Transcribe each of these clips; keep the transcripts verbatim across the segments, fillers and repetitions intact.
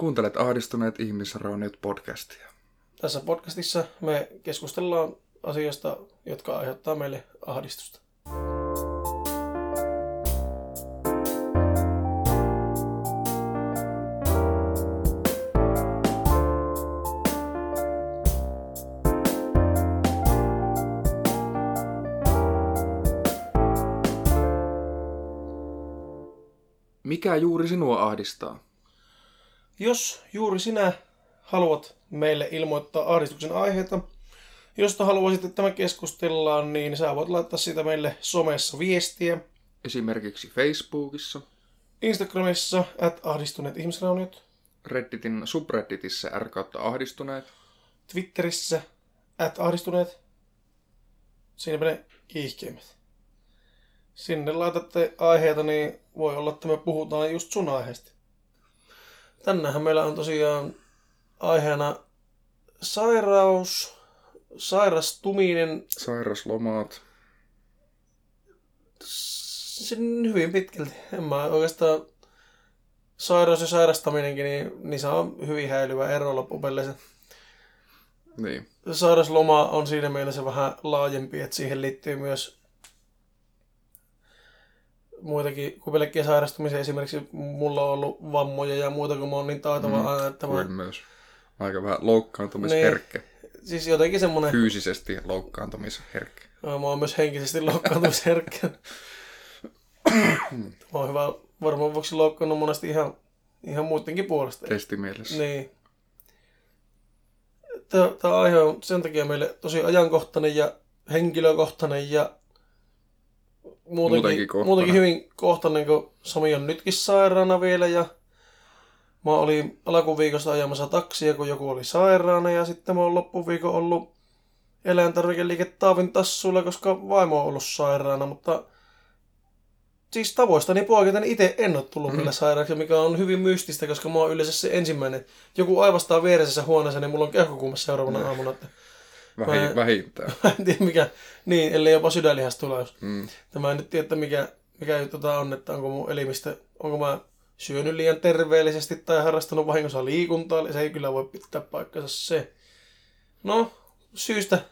Kuuntelet Ahdistuneet ihmisrauniot podcastia. Tässä podcastissa me keskustellaan asioista, jotka aiheuttaa meille ahdistusta. Mikä juuri sinua ahdistaa? Jos juuri sinä haluat meille ilmoittaa ahdistuksen aiheita, josta haluaisit, että me keskustellaan, niin sä voit laittaa siitä meille somessa viestiä. Esimerkiksi Facebookissa. Instagramissa, at ahdistuneet ihmisrauniot. Redditin subredditissä, r kautta ahdistuneet. Twitterissä, at ahdistuneet. Siinä menee kiihkeimmät. Sinne laitatte aiheita, niin voi olla, että me puhutaan just sun aiheesta. Tänäänhän meillä on tosiaan aiheena sairaus, sairastuminen. Sairaslomaat. Sen hyvin pitkälti. En mä oikeastaan sairaus ja sairastaminenkin, niin niissä on hyvin häilyvä ero loppupeleissä. Niin. Sairasloma on siinä mielessä vähän laajempi, että siihen liittyy myös muitakin kuin pelkkiä sairastumisia. Esimerkiksi mulla on ollut vammoja ja muuta, kun mä oon niin taitava mm, aina, että mä... myös. Aika vähän loukkaantumisherkkä. Niin, siis jotenkin semmoinen... Fyysisesti loukkaantumisherkkä. No, mä oon myös henkisesti loukkaantumisherkkä. Mä oon hyvä, varmaan vuoksi loukkaannut monesti ihan, ihan muidenkin puolesta. Testimielessä. Niin. Tämä aihe on sen takia meille tosi ajankohtainen ja henkilökohtainen ja Muutenkin, muutenkin, kohtainen. muutenkin hyvin kohtainen, kun Sami on nytkin sairaana vielä ja mä olin alkuviikosta ajamassa taksia, kun joku oli sairaana ja sitten mä oon loppuviikon ollut eläintarvikeliike Taavin tassuilla, koska vaimo on ollut sairaana, mutta siis tavoistani poiketen itse en ole tullut vielä sairaaksi, mikä on hyvin mystistä, koska mä oon yleensä se ensimmäinen. Joku aivastaa viereisessä huoneessa, niin mulla on keuhkokuume seuraavana aamuna. Että Vähi, vähintään. Mä en tiedä mikä, niin, ellei jopa sydänlihas tulee. Mm. Mä en nyt tiedä, mikä, mikä juttu tää on, että onko mun elimistä, onko mä syönyt liian terveellisesti tai harrastanut vahingossa liikuntaa, se ei kyllä voi pitää paikkansa se. No, syystä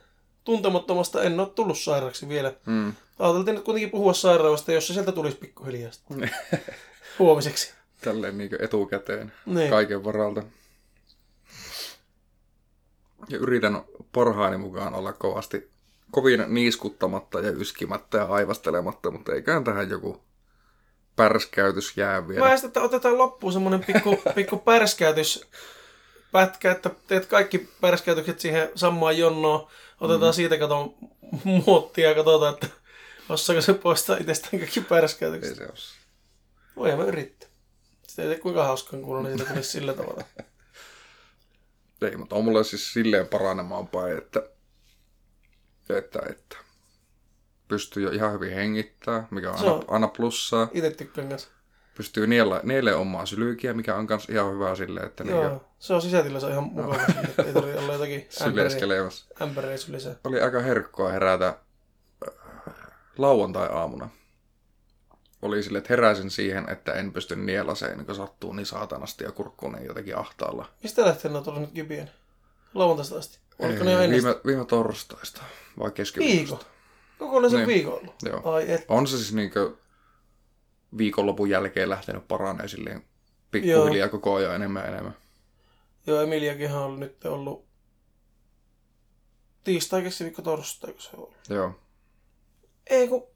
tuntemattomasta en ole tullut sairaaksi vielä. Mm. Ajateltiin nyt kuitenkin puhua sairaavasta, jos se sieltä tulisi pikkuhiljaa huomiseksi. Tälleen niin kuin etukäteen, niin. Kaiken varalta. Ja yritän parhaani mukaan olla kovasti, kovin niiskuttamatta ja yskimättä ja aivastelematta, mutta eiköhän tähän joku pärskäytys jää vielä. Mä ajattelin, että otetaan loppuun semmoinen pikku, pikku pärskäytyspätkä, että teet kaikki pärskäytykset siihen samaan jonnoon, otetaan mm. siitä katon muottia ja katsotaan, että osaako se poistaa itsestään kaikki pärskäytykset. Ei se osaa. Voidaan mä yrittää. Sitä ei tee kuinka hauskaan kuulla, niin sitä tulisi sillä tavalla. Ei, mutta on mulle siis silleen paranemaan päin, että, että, että pystyy jo ihan hyvin hengittämään, mikä on, on aina plussaa. Itse tykkään kanssa. Pystyy nieleen omaa sylyykiä, mikä on kanssa ihan hyvää silleen, että... Joo, niin, se on sisätilassa ihan mukava, että ei tarvitse olla jotakin ämpäreisy lisää. Oli aika herkkoa herätä lauantai-aamuna. Oli silleen, että heräsin siihen, että en pysty nielaseen, kun sattuu niin saatanasti ja kurkkuun jotenkin ahtaalla. Mistä lähtien on tullut nyt kipien? Lauantaista asti? Oliko ne jo viime, viime torstaista vai keskiviikosta? Viikko? Kokonaisen niin. Viikolla? Joo. Ai et. On se siis niinkö viikonlopun jälkeen lähtenyt paranee silleen pikkuhiljaa Joo. koko ajan enemmän ja enemmän. Joo, Emiliakinhan on nyt ollut tiistai, keskiviikko, torstai, kun se on ollut. Joo. Ei kun...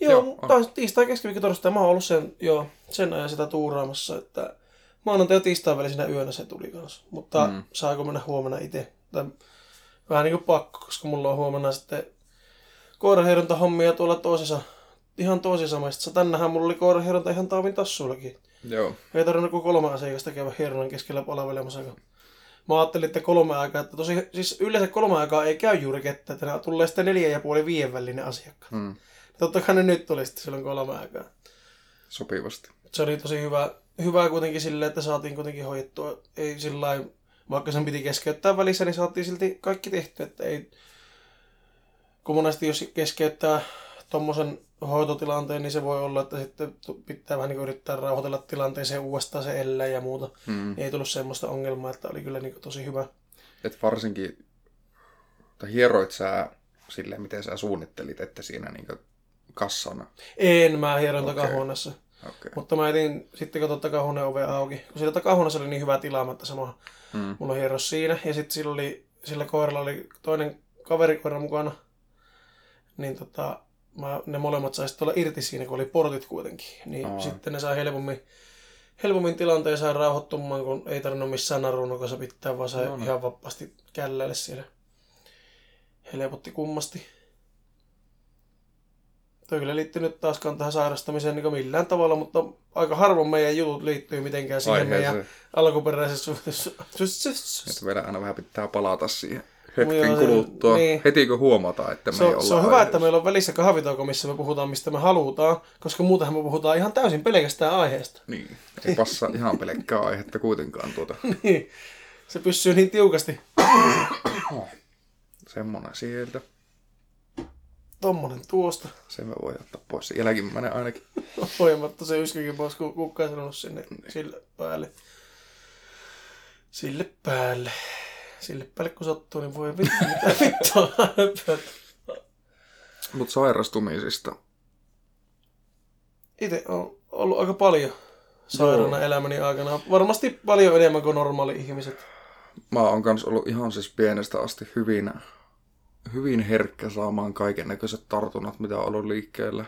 Joo, taas tiistai, keskiviikko, torstai. Mä oon ollut sen, joo, sen ajan sitä tuuraamassa, että maanantai ja tiistain välisenä yönä se tuli kanssa. Mutta mm. saako mennä huomenna itse? Vähän niin kuin pakko, koska mulla on huomenna sitten koiraheidontahommia tuolla toisessa, ihan toisessa maistassa. Tänähän mulla oli koiraheidonta ihan Taavin tassuillakin. Joo. Ei tarvinnut kuin kolme asiakasta käydä hieronnan keskellä palvelemassa. Mä ajattelin, että kolme aikaa, että tosi, siis yleensä kolme aikaa ei käy juuri kettä, että tulee sitten neljä ja puoli viien välinen asiakkaat. Mm. Totta kai ne nyt oli sitten silloin kolme aikaa. Sopivasti. Se oli tosi hyvä, hyvä kuitenkin silleen, että saatiin kuitenkin hoidettua. Ei sillain, vaikka sen piti keskeyttää välissä, niin saatiin silti kaikki tehty. Että ei, kun monesti jos keskeyttää tommosen hoitotilanteen, niin se voi olla, että sitten pitää vähän niin kuin yrittää rauhoitella tilanteeseen uudestaan se elää ja muuta. Mm. Ei tullut semmoista ongelmaa, että oli kyllä niin kuin tosi hyvä. Et varsinkin, tai hieroit sä sille, miten sä suunnittelit, että siinä niin kuin kassana? En, mä hieroin okay. takahuoneessa. Okay. Mutta mä etin sitten katsoa takahuoneen oven auki. Kun siellä takahuoneessa oli niin hyvä tilaa, että sama mm. mulla hieros siinä. Ja sitten sillä, oli, sillä koiralla oli toinen kaverikoira mukana. Niin tota, mä, ne molemmat sai sitten olla irti siinä, kun oli portit kuitenkin. Niin Aa. sitten ne saa helpommin, helpommin tilanteen saa rauhoittumaan, kun ei tarvinnut missään narunokassa pitää, vaan sai no, no. ihan vapaasti källäille siellä. Helpotti kummasti. Toi kyllä liittyy nyt taaskaan tähän sairastamiseen niin millään tavalla, mutta aika harvoin meidän jutut liittyy mitenkään siihen meidän alkuperäisessä suhteessa. Että meidän aina vähän pitää palata siihen hetken kuluttua, niin. heti kun huomataan, että me se, ei olla. Se on aiheessa. Hyvä, että meillä on välissä kahvitauko, missä me puhutaan, mistä me halutaan, koska muutenhan me puhutaan ihan täysin pelkästään aiheesta. Niin, ei passaa ihan pelkkää aihetta kuitenkaan tuota. Niin, se pysyy niin tiukasti. Semmoinen sieltä. Tommonen tuosta. Sen mä voin ottaa pois. Sen jälkeen menen ainakin. Hoimatta se yskykin pois, kun kukka ei sanonut sinne sille päälle. Sille päälle. Sille päälle kun sattuu, niin voi vittu mitä vittua. Mut sairastumisista. Itse on ollut aika paljon sairaana no. elämäni aikana. Varmasti paljon enemmän kuin normaali ihmiset. Mä oon kans ollut ihan siis pienestä asti hyvinä. Hyvin herkkä saamaan kaikennäköiset tartunnat, mitä on ollut liikkeellä.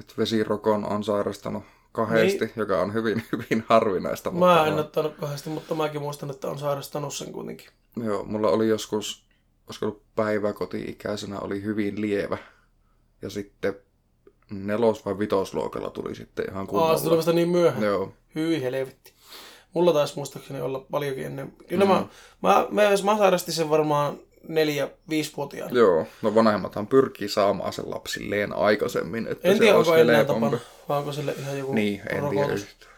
Että vesirokon on sairastanut kahdesti, niin. joka on hyvin, hyvin harvinaista. Mä mutta en mä... ottanut kahdesti, mutta mäkin muistan, että on sairastanut sen kuitenkin. Joo, mulla oli joskus, joskus päiväkoti-ikäisenä oli hyvin lievä. Ja sitten nelos- vai vitosluokalla tuli sitten ihan kunnolla. Aa, se tuli vasta niin myöhään. Joo. Hyi helvetti. Mulla taisi muistaakseni olla paljonkin ennen. Kyllä mm. mä, mä, mä, mä sairastin sen varmaan... neljä-viisivuotiaana. Joo, no vanhemmathan pyrkii saamaan sen lapsilleen aikaisemmin, että en tiedä, onko enää tapana, vai onko sille ihan joku niin, en rokotus. Tiedä.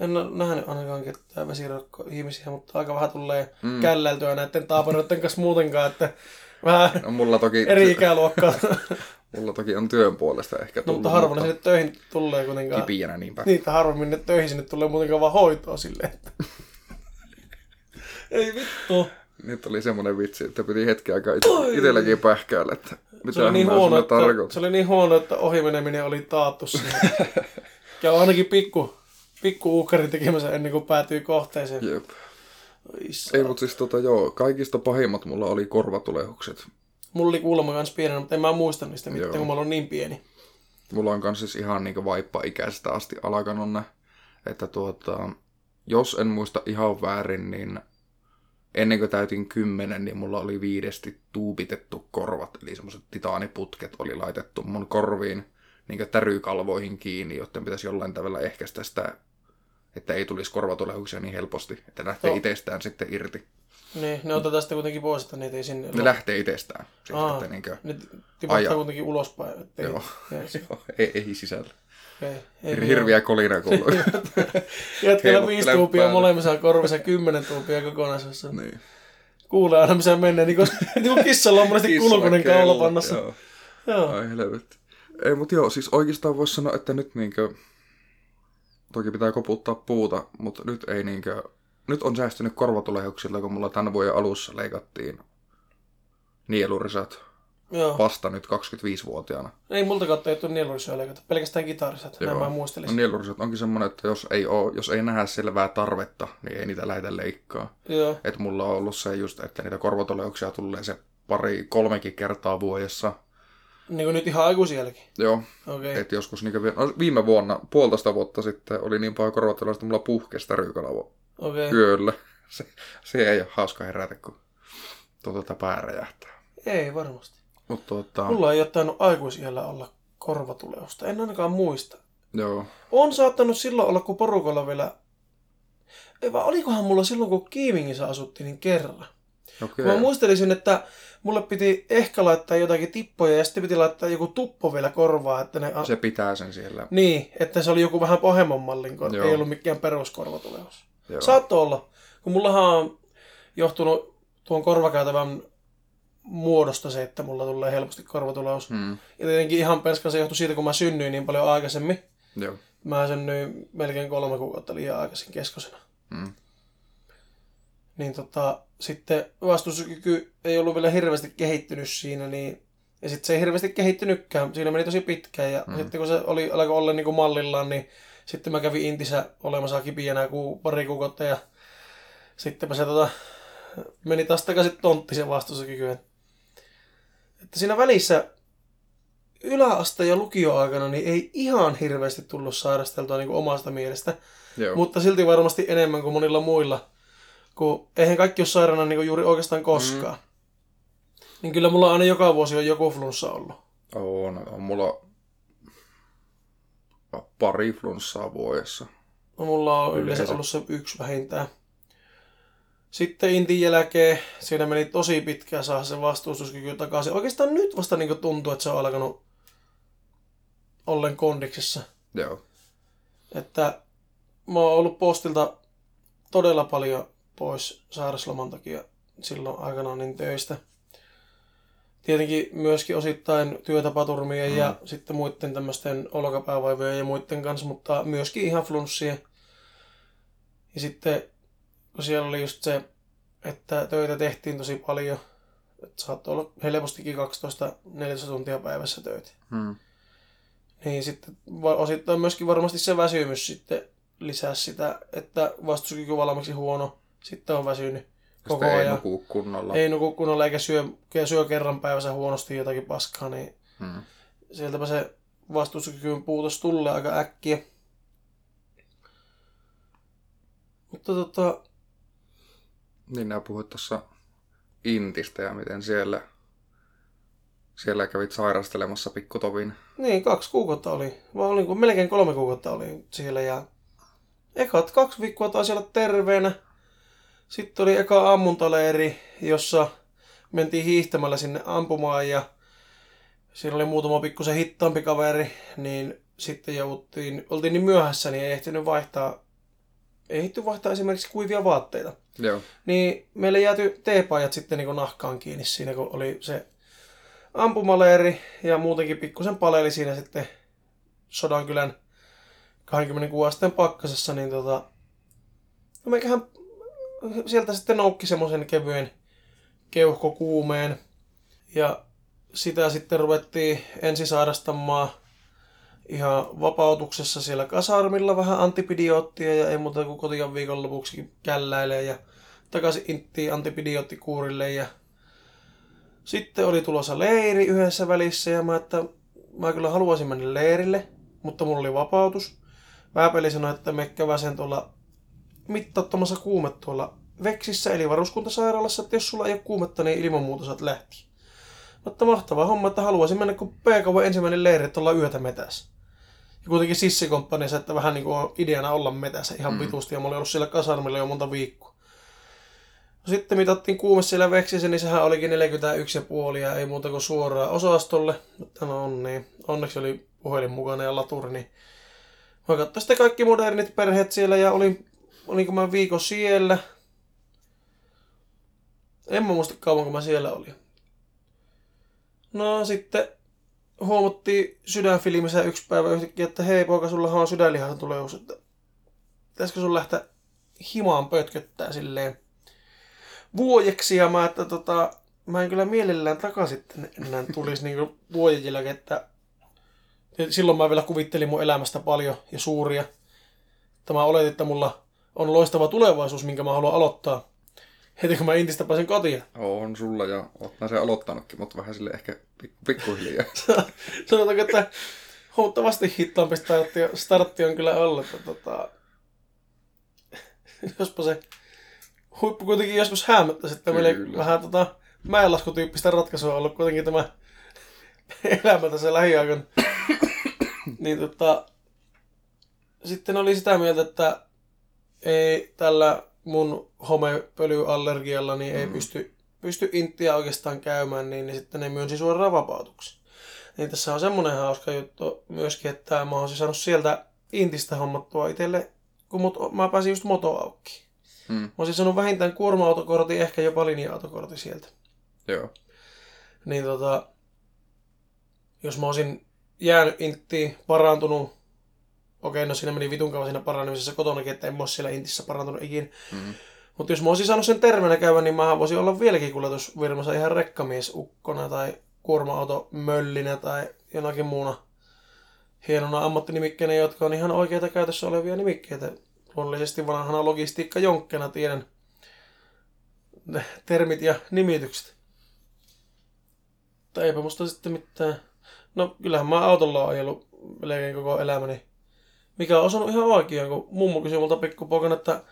En ole nähnyt ainakaan ketään vesirokko-ihmisiä, mutta aika vähän tulee mm. källältyä näiden taaparoiden kanssa muutenkaan, että vähän no, mulla toki... eri ikäluokkaa. Mulla toki on työn puolesta ehkä tullut. No, mutta harvoin mutta... sinne töihin tulee kuitenkaan. Kipiänä niinpä. Niitä harvoin ne töihin sinne tulee muutenkaan vaan hoitoa silleen, että... Ei vittu. Nyt oli semmoinen vitsi, että piti hetken aikaa itselläkin pähkäällä, että mitä niin huono, että, se oli niin huono, että ohimeneminen oli taattu siinä. Ja ainakin pikku, pikku uhkarin tekemänsä ennen kuin päätyi kohteeseen. Jep. Ei, mutta siis tota joo, kaikista pahimmat mulla oli korvatulehukset. Mulla oli kuulemma kans pienenä, mutta en mä muista niistä mitään, kun mä olin niin pieni. Mulla on kans siis ihan niinku vaippa-ikäistä asti alkanut ne, että tuota, jos en muista ihan väärin, niin... Ennen kuin täytin kymmenen, niin mulla oli viidesti tuupitettu korvat, eli semmoiset titaaniputket oli laitettu mun korviin niin kuin tärykalvoihin kiinni, joten pitäisi jollain tavalla ehkäistä sitä, että ei tulisi korvatulehuksia niin helposti, että lähtee no. itsestään sitten irti. Niin, ne otetaan sitten kuitenkin pois, että niitä ei sinne... Ne lähtee itsestään. Aa, niin kuin... ne tipahtaa kuitenkin ulospäin. Ettei... Joo, Joo. Ei, ei sisällä. Okay, hirviä kolina kuuluu. Jätkellä viisi tuupia molemmissa korvissa, kymmenen tuupia kokonaisuudessa. Niin. Kuulee aina, missä menee, niin kuin kissalla on monesti kulkunen kaulapannassa. Joo. Joo. Ai helvetti. Ei, mutta joo, siis oikeastaan voisi sanoa, että nyt niinkö... Toki pitää koputtaa puuta, mutta nyt ei niinkö... Nyt on säästynyt korvatulehuksilla, kun mulla tämän vuoden alussa leikattiin nielurisat. Joo. Vasta nyt kaksikymmentäviisivuotiaana. Ei multa kautta ei tule nielurisoja leikata, pelkästään kitarisat, näin mä muistelisin. No, nielurisoja onkin semmoinen, että jos ei, oo, jos ei nähdä selvää tarvetta, niin ei niitä lähdetä leikkaa. Joo. Et mulla on ollut se just, että niitä korvatuleuksia tulee se pari, kolmekin kertaa vuodessa. Niin kuin nyt ihan aikuisielläkin? Joo. Okay. Et joskus niin kuin, no, viime vuonna, puolitoista vuotta sitten, oli niin paha korvatuleuksia, että mulla puhkesi ryykalavo okay. yöllä. Se, se ei ole hauska herätä, kun tuota pää räjähtää. Ei varmasti. Mut tuota... Mulla ei ole tainnut aikuisiällä olla korvatuleusta. En ainakaan muista. Joo. On saattanut silloin olla, kun porukalla vielä... Ei vaan, olikohan mulla silloin, kun Kiimingissä asuttiin, niin kerran. Okay. Mä muistelisin, että mulle piti ehkä laittaa jotakin tippoja ja sitten piti laittaa joku tuppo vielä korvaa. Että ne... Se pitää sen siellä. Niin, että se oli joku vähän pahemman mallin, kun Joo. ei ollut mikään peruskorvatuleus. Saattoi olla, kun mullahan on johtunut tuon korvakäytävän... muodosta se, että mulla tulee helposti korvatuleus. Hmm. Ja tietenkin ihan perskaan se johtui siitä, kun mä synnyin niin paljon aikaisemmin. Joo. Mä synnyin melkein kolme kuukautta liian aikaisin keskosena. Hmm. Niin tota, sitten vastustuskyky ei ollut vielä hirveästi kehittynyt siinä, niin... ja sitten se ei hirveästi kehittynytkään. Siinä meni tosi pitkään, ja hmm. sitten kun se oli, alkoi olla niin kuin mallillaan, niin sitten mä kävin Intissä olemassa kipienä ku, pari kuukautta, ja sitten mä se tota... meni taas takaisin tontti sen vastustuskyky. Että siinä välissä yläaste- ja lukioaikana niin ei ihan hirveästi tullut sairasteltua niin kuin omasta mielestä, Joo. mutta silti varmasti enemmän kuin monilla muilla, kun eihän kaikki ole sairaana niin kuin juuri oikeastaan koskaan. Mm. Niin kyllä mulla aina joka vuosi on joku flunssa ollut. On, on mulla pari flunssaa vuodessa. No, mulla on yleensä ollut se yksi vähintään. Sitten Intin jälkeen siinä meni tosi pitkään saada se vastustuskyky takaisin. Oikeastaan nyt vasta niin kuin tuntuu, että se on alkanut ollen kondiksessa. Joo. Että mä oon ollut postilta todella paljon pois sairausloman takia silloin aikanaan niin töistä. Tietenkin myöskin osittain työtapaturmien mm. ja sitten muiden tämmöisten olkapäävaivojen ja muiden kanssa, mutta myöskin ihan flunssien. Ja sitten siellä oli just se, että töitä tehtiin tosi paljon. Että saattoi olla helpostikin kaksitoista neljätoista tuntia päivässä töitä. Hmm. Niin sitten osittain myöskin varmasti se väsymys sitten lisäsi sitä, että vastustuskyky valmiiksi huono. Sitten on väsynyt koko sitten ajan. Ei nuku kunnolla. Ei nuku kunnolla eikä syö, syö kerran päivässä huonosti jotakin paskaa. Niin hmm. sieltäpä se vastustuskyvyn puutos tulee aika äkkiä. Mutta tota... Niin, nää puhuit tuossa Intistä ja miten siellä, siellä kävit sairastelemassa pikkutovin. Niin, kaksi kuukautta oli. Mä olin, melkein kolme kuukautta oli siellä ja ekat kaksi viikkoa taisi olla terveenä. Sitten oli eka ammuntaleiri, jossa mentiin hiihtämällä sinne ampumaan ja siinä oli muutama pikkusen hittaampi kaveri. Niin sitten jouttiin, oltiin niin myöhässä, niin ei ehtinyt vaihtaa. Ei hitty vaihtaa esimerkiksi kuivia vaatteita. Joo. Niin meille jääty teepaajat sitten niin nahkaan kiinni siinä, kun oli se ampumaleeri ja muutenkin pikkusen paleli siinä sitten Sodankylän kaksikymmentäkuusi asteen pakkasessa. Niin tota, no meikähän sieltä sitten noukki semmoisen kevyen keuhkokuumeen ja sitä sitten ruvettiin ensisairastamaan. Ihan vapautuksessa siellä kasarmilla vähän antibidioottia ja ei muuta kuin kotiin viikonlopuksikin källäilee ja takaisin Inttiin antibioottikuurille ja sitten oli tulossa leiri yhdessä välissä ja mä, että mä kyllä haluaisin mennä leirille, mutta mulla oli vapautus. Vääpeli sanoi, että me käväsen tuolla mittauttamassa kuumet tuolla Veksissä eli varuskuntasairaalassa, että jos sulla ei ole kuumetta, niin ilman muuta saat lähtiä. Mutta mahtava homma, että haluaisin mennä kun P K V ensimmäinen leiri, että ollaan yötä metässä. Ja kuitenkin sissikomppaneissa, että vähän niin kuin ideana olla metässä ihan vitusti. Mm. Ja mä olin ollut siellä kasarmilla jo monta viikkoa. No, sitten mitattiin kuume siellä Veksissä, niin sehän olikin neljäkymmentäyksi pilkku viisi ja ei muuta kuin suoraan osastolle. Mutta no niin, onneksi oli puhelin mukana ja laturi. Niin mä katsoin sitten kaikki modernit perheet siellä ja olin, olinko mä viikon siellä. En mä muista kauan, kun mä siellä olin. No sitten huomattiin sydänfilmissä yksi päivä yhtäkkiä, että hei poika, sullahan on sydänlihatuleus, että pitäisikö sun lähteä himaan pötköttää silleen vuojeksi. Ja mä, että tota, mä en kyllä mielellään takaisin enää tulisi niin vuojen jälkeen, että silloin mä vielä kuvittelin mun elämästä paljon ja suuria. Että mä oletin, että mulla on loistava tulevaisuus, minkä mä haluan aloittaa. Heti kun mä Intistä pääsen kotiin. On sulla ja oot näin sen aloittanutkin, mutta vähän sille ehkä pikkuhiljaa. Sanotaanko, että huomattavasti hittaampi startti, startti on kyllä ollut. Tota... Jospa se huippu kuitenkin joskus hämmättäisi, että meillä vähän tota, mäenlaskutyyppistä ratkaisua on ollut kuitenkin tämä elämä tässä lähiaikana. Niin, tota... Sitten oli sitä mieltä, että ei tällä... mun homepölyallergialla niin ei mm. pysty, pysty Inttiä oikeastaan käymään, niin, niin sitten ne myönsi suoraan vapautuksi. Niin tässä on semmoinen hauska juttu myöskin, että mä oon saanut sieltä Intistä hommattua itselle, kun mut, mä pääsin just motoaukkiin. Mm. Mä oon siis saanut vähintään kuorma-autokortin, ehkä jopa linja-autokortin sieltä. Joo. niin tota, jos mä olisin jäänyt inttiin, parantunut, okei, no siinä meni vitun kauan siinä parannemisessa kotonakin, että en mä ole siellä intissä parantunut ikinä. Mm-hmm. Mutta jos mä olisin saanut sen terveenä käydä, niin mä voisin olla vieläkin kuljetusfirmassa ihan rekkamiesukkona tai kuorma-automöllinä tai jonakin muuna hienona ammattinimikkeenä, jotka on ihan oikeita käytössä olevia nimikkeitä. Luonnollisesti vanhana logistiikkajonkkena tiedän termit ja nimitykset. Tai eipä musta sitten mitään. No kyllähän mä autolla oon ajellut melkein koko elämäni. Mikä on osannut ihan oikein, kun mummo kysyi multa pikkupoikana, että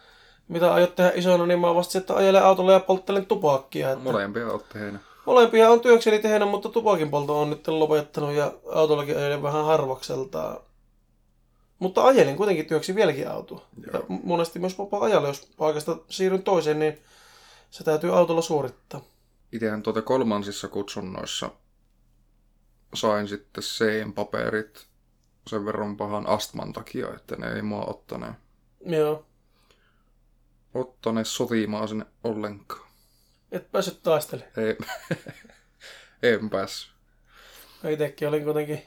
mitä aiot tehdä isona, niin mä vastasin, että ajelen autolla ja polttelen tupakkia. Että molempia olet tehnyt. Molempia on työkseni tehnyt, mutta tupakin polto on nyt lopettanut ja autollakin ajelen vähän harvakseltaan. Mutta ajelin kuitenkin työksi vieläkin autoa. Monesti myös vapaa-ajalla, jos paikasta siirryn toiseen, niin se täytyy autolla suorittaa. Itsehän tuota kolmansissa kutsunnoissa sain sitten C-paperit sen verran pahan astman takia, että ne ei mua ottaneet. Joo. Ottaneet sotimaa sinne ollenkaan. Et päässyt taistelemaan? Ei. En päässyt. Itsekin olin kuitenkin...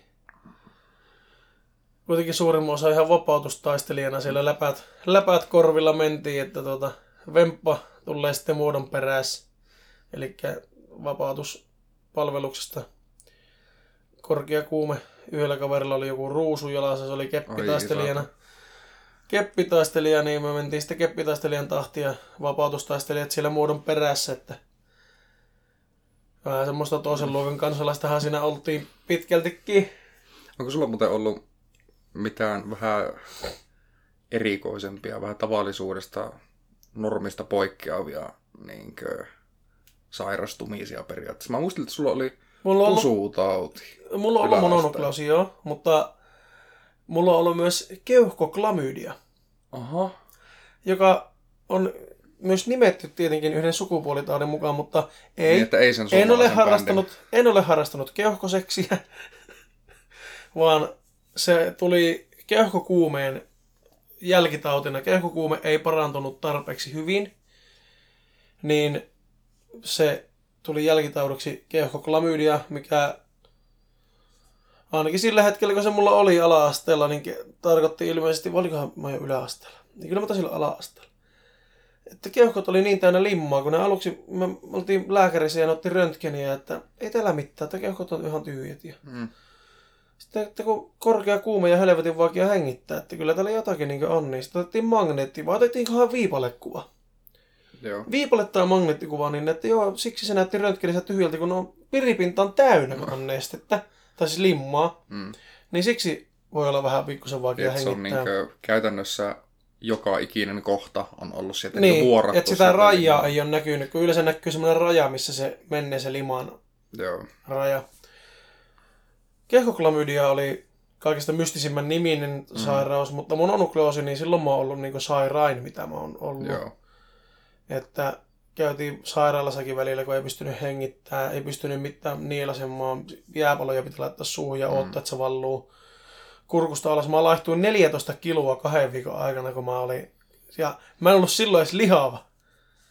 Kuitenkin suurimman osa ihan vapautustaistelijana siellä läpät, läpät korvilla mentiin, että tuota, vemppa tulee sitten muodon perässä. Eli vapautuspalveluksesta korkea kuume. Yhdellä kaverilla oli joku ruusu jalassa, se oli keppitaistelijana. Ai, keppitaistelija, niin me mentiin sitten keppitaistelijan tahtia, vapautustaistelijat siellä muodon perässä. Että vähän semmoista toisen luokan kansalaistahan siinä oltiin pitkältikin. Onko sulla muuten ollut mitään vähän erikoisempia, vähän tavallisuudesta, normista poikkeavia niinkö sairastumisia periaatteessa? Mä muistelin, että sulla oli kusutauti. Mulla on ollut mononukleusi, joo, mutta mulla on ollut myös keuhkoklamydia. Aha. Joka on myös nimetty tietenkin yhden sukupuolitaudin mukaan, mutta ei, niin, että ei sen en, ole harrastanut, en ole harrastanut keuhkoseksiä, vaan se tuli keuhkokuumeen jälkitautina. Keuhkokuume ei parantunut tarpeeksi hyvin, niin se tuli jälkitauduksi keuhkoklamydia, mikä ainakin sillä hetkellä, kun se mulla oli ala-asteella, niin tarkoitti ilmeisesti, olikohan mä jo yläasteella. Niin kyllä mä taisin olla ala-asteella. Että keuhkot oli niin täynnä limmaa, kun ne aluksi me oltiin lääkärissä ja ne otti röntgeniä, että ei täällä mitään, että keuhkot on ihan tyhjät. Mm. Sitten että kun korkea kuume ja helvetin vaikea hengittää, että kyllä täällä jotakin niin on, niin sitten otettiin magneetti, vaan otettiinkohan viipalekuva. Joo. Viipale tai magneettikuva, niin että joo, siksi se näytti röntgenissä tyhjältä, kun on piripintaan täynnä, kun on nestettä, tai siis limmaa, mm. niin siksi voi olla vähän pikkusen vaikea hengittää. Se on niinkö, käytännössä joka ikinen kohta on ollut sieltä niin, vuorattu. Niin, että sitä rajaa limaa ei ole näkynyt, kun yleensä näkyy semmoinen raja, missä se menee se liman joo. raja. Keuhkoklamydia oli kaikista mystisimmän niminen mm. sairaus, mutta mononukleoosi, niin silloin mä oon ollut niin kuin sairain, mitä mä oon ollut. Joo. Että käytiin sairaalassakin välillä, kun ei pystynyt hengittämään, ei pystynyt mitään nielasemaan, jääpaloja pitää laittaa suuhun ja mm. odottaa, että se valluu kurkusta alas. Mä laihtuin neljätoista kiloa kahden viikon aikana, kun mä olin, ja mä en ollut silloin edes lihava.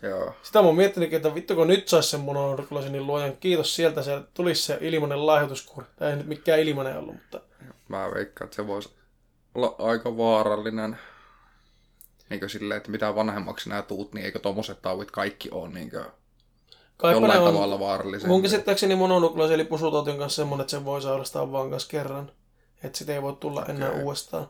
Joo. Sitä mä oon miettinytkin, että vittu kun nyt saisi sen mononukloosin, niin luojan kiitos sieltä, se tulisi se ilmanen laihdutuskuuri. Tämä ei nyt mikään ilmanen ollut, mutta... Mä veikkaan, että se voisi olla aika vaarallinen. Niinkö silleen, että mitä vanhemmaksi nää tuut, niin eikö tommoset tauit kaikki ole niinkö jollain on, tavalla vaarallisia? Mun käsittääkseni mononukleosi eli pusutautin kanssa semmonen, että sen voi sairastaa vaan kanssa kerran. Että sit ei voi tulla okay. enää uudestaan.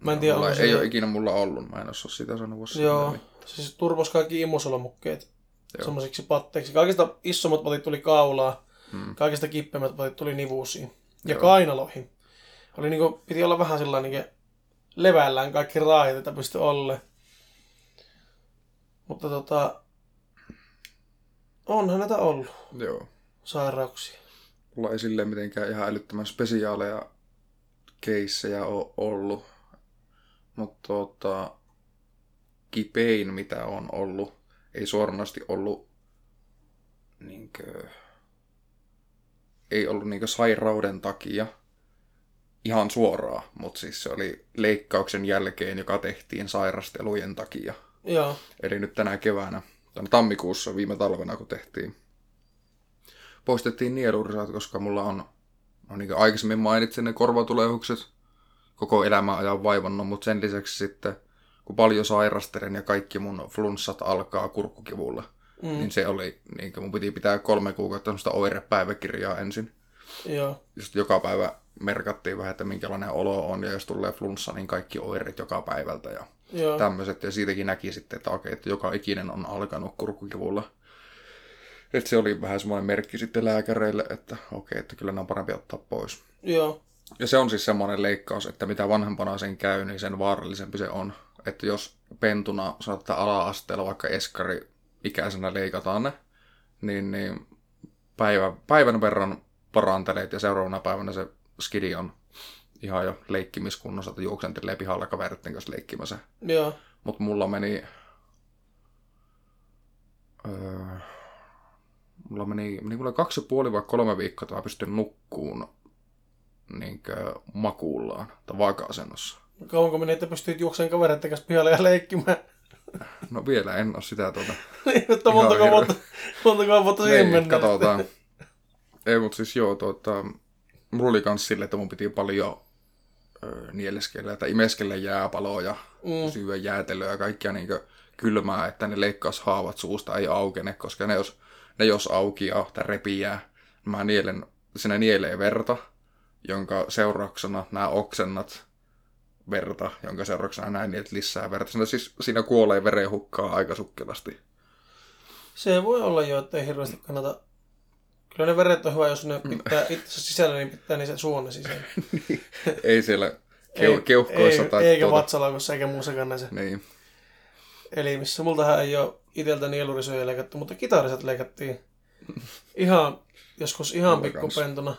Mä en no, tiedä, ei se... ole ikinä mulla ollut, mä en osaa sitä sanoa. Joo, siis turvos kaikki imusolamukkeet semmoisiksi patteiksi. Kaikista isommat patit tuli kaulaa, hmm. kaikista kippeimmät patit tuli nivuusiin ja joo. kainaloihin. Oli niinku, piti olla vähän sellainen... Levällään kaikki raajat, että pystyi olleen. Mutta tota... Onhan näitä ollut. Joo. Sairauksia. Mulla ei silleen mitenkään ihan älyttömän spesiaaleja keissejä ole ollut. Mutta tota... Kipein mitä on ollut. Ei suoranaisesti ollut... Niinkö... Ei ollut niinkö sairauden takia. Ihan suoraan, mutta siis se oli leikkauksen jälkeen, joka tehtiin sairastelujen takia. Joo. Eli nyt tänä keväänä, tammikuussa viime talvena, kun tehtiin poistettiin nielurisat, koska mulla on, no niin kuin aikaisemmin mainitsin, ne korvatulehukset koko elämän ajan vaivannut, mutta sen lisäksi sitten, kun paljon sairastelen ja kaikki mun flunssat alkaa kurkkukivulla, mm. niin se oli, niin kuin mun piti pitää kolme kuukautta semmoista oirepäiväkirjaa ensin. Joo. Just joka päivä merkattiin vähän, että minkälainen olo on, ja jos tulee flunssa, niin kaikki oireet joka päivältä ja Joo. tämmöiset. Ja siitäkin näki sitten, että okei, että joka ikinen on alkanut kurkkukivulla. Että se oli vähän semmoinen merkki sitten lääkäreille, että okei, että kyllä nämä on parempi ottaa pois. Joo. Ja se on siis semmoinen leikkaus, että mitä vanhempana sen käy, niin sen vaarallisempi se on. Että jos pentuna, sanotaan ala-asteella, vaikka eskari ikäisenä leikataan ne, niin, niin päivä, päivän verran parantelet ja seuraavana päivänä se skidi on ihan jo leikkimiskunnossa, että juoksentelee pihalla kaveritten kanssa leikkimässä. Joo. Mutta mulla meni... Öö... Mulla meni, meni mulla kaksi ja puoli vai kolme viikkoa, että mä pystyn nukkuun niin makuullaan tai vaaka-asennossa. Kauanko meni, että pystyit juokseen kavereiden kanssa pihalle ja leikkimään? No vielä en ole sitä tuota. Niin, mutta montako vuotta, montako vuotta siihen mennään. Katsotaan. Ei, mutta siis joo, tuota, mulla oli kans sille, että mun piti paljon ö, nieleskellä tai imeskellä jääpaloja, mm. syödä jäätelöä ja kaikkia niin kylmää, että ne leikkaushaavat suusta ei aukene, koska ne jos Ne jos aukiaa tai repiää, mä nielen, sinä nielee verta, jonka seurauksena nämä oksennat verta, jonka seurauksena nämä nielet lisää verta. Sinä siis, siinä kuolee veren hukkaa aika sukkelasti. Se voi olla jo, että ei hirveästi kannata. Kyllä ne veret on hyvä, jos ne pitää itsensä sisällä, niin pitää niissä suona sisällä. Ei siellä keu- keuhkoissa. Ei, tai eikä tuota... vatsalaukossa eikä muussakaan näissä. Niin. Eli missä multahan ei ole iteltä nielurisoja leikattu, mutta kitarisat leikattiin ihan, joskus ihan pikkupentona.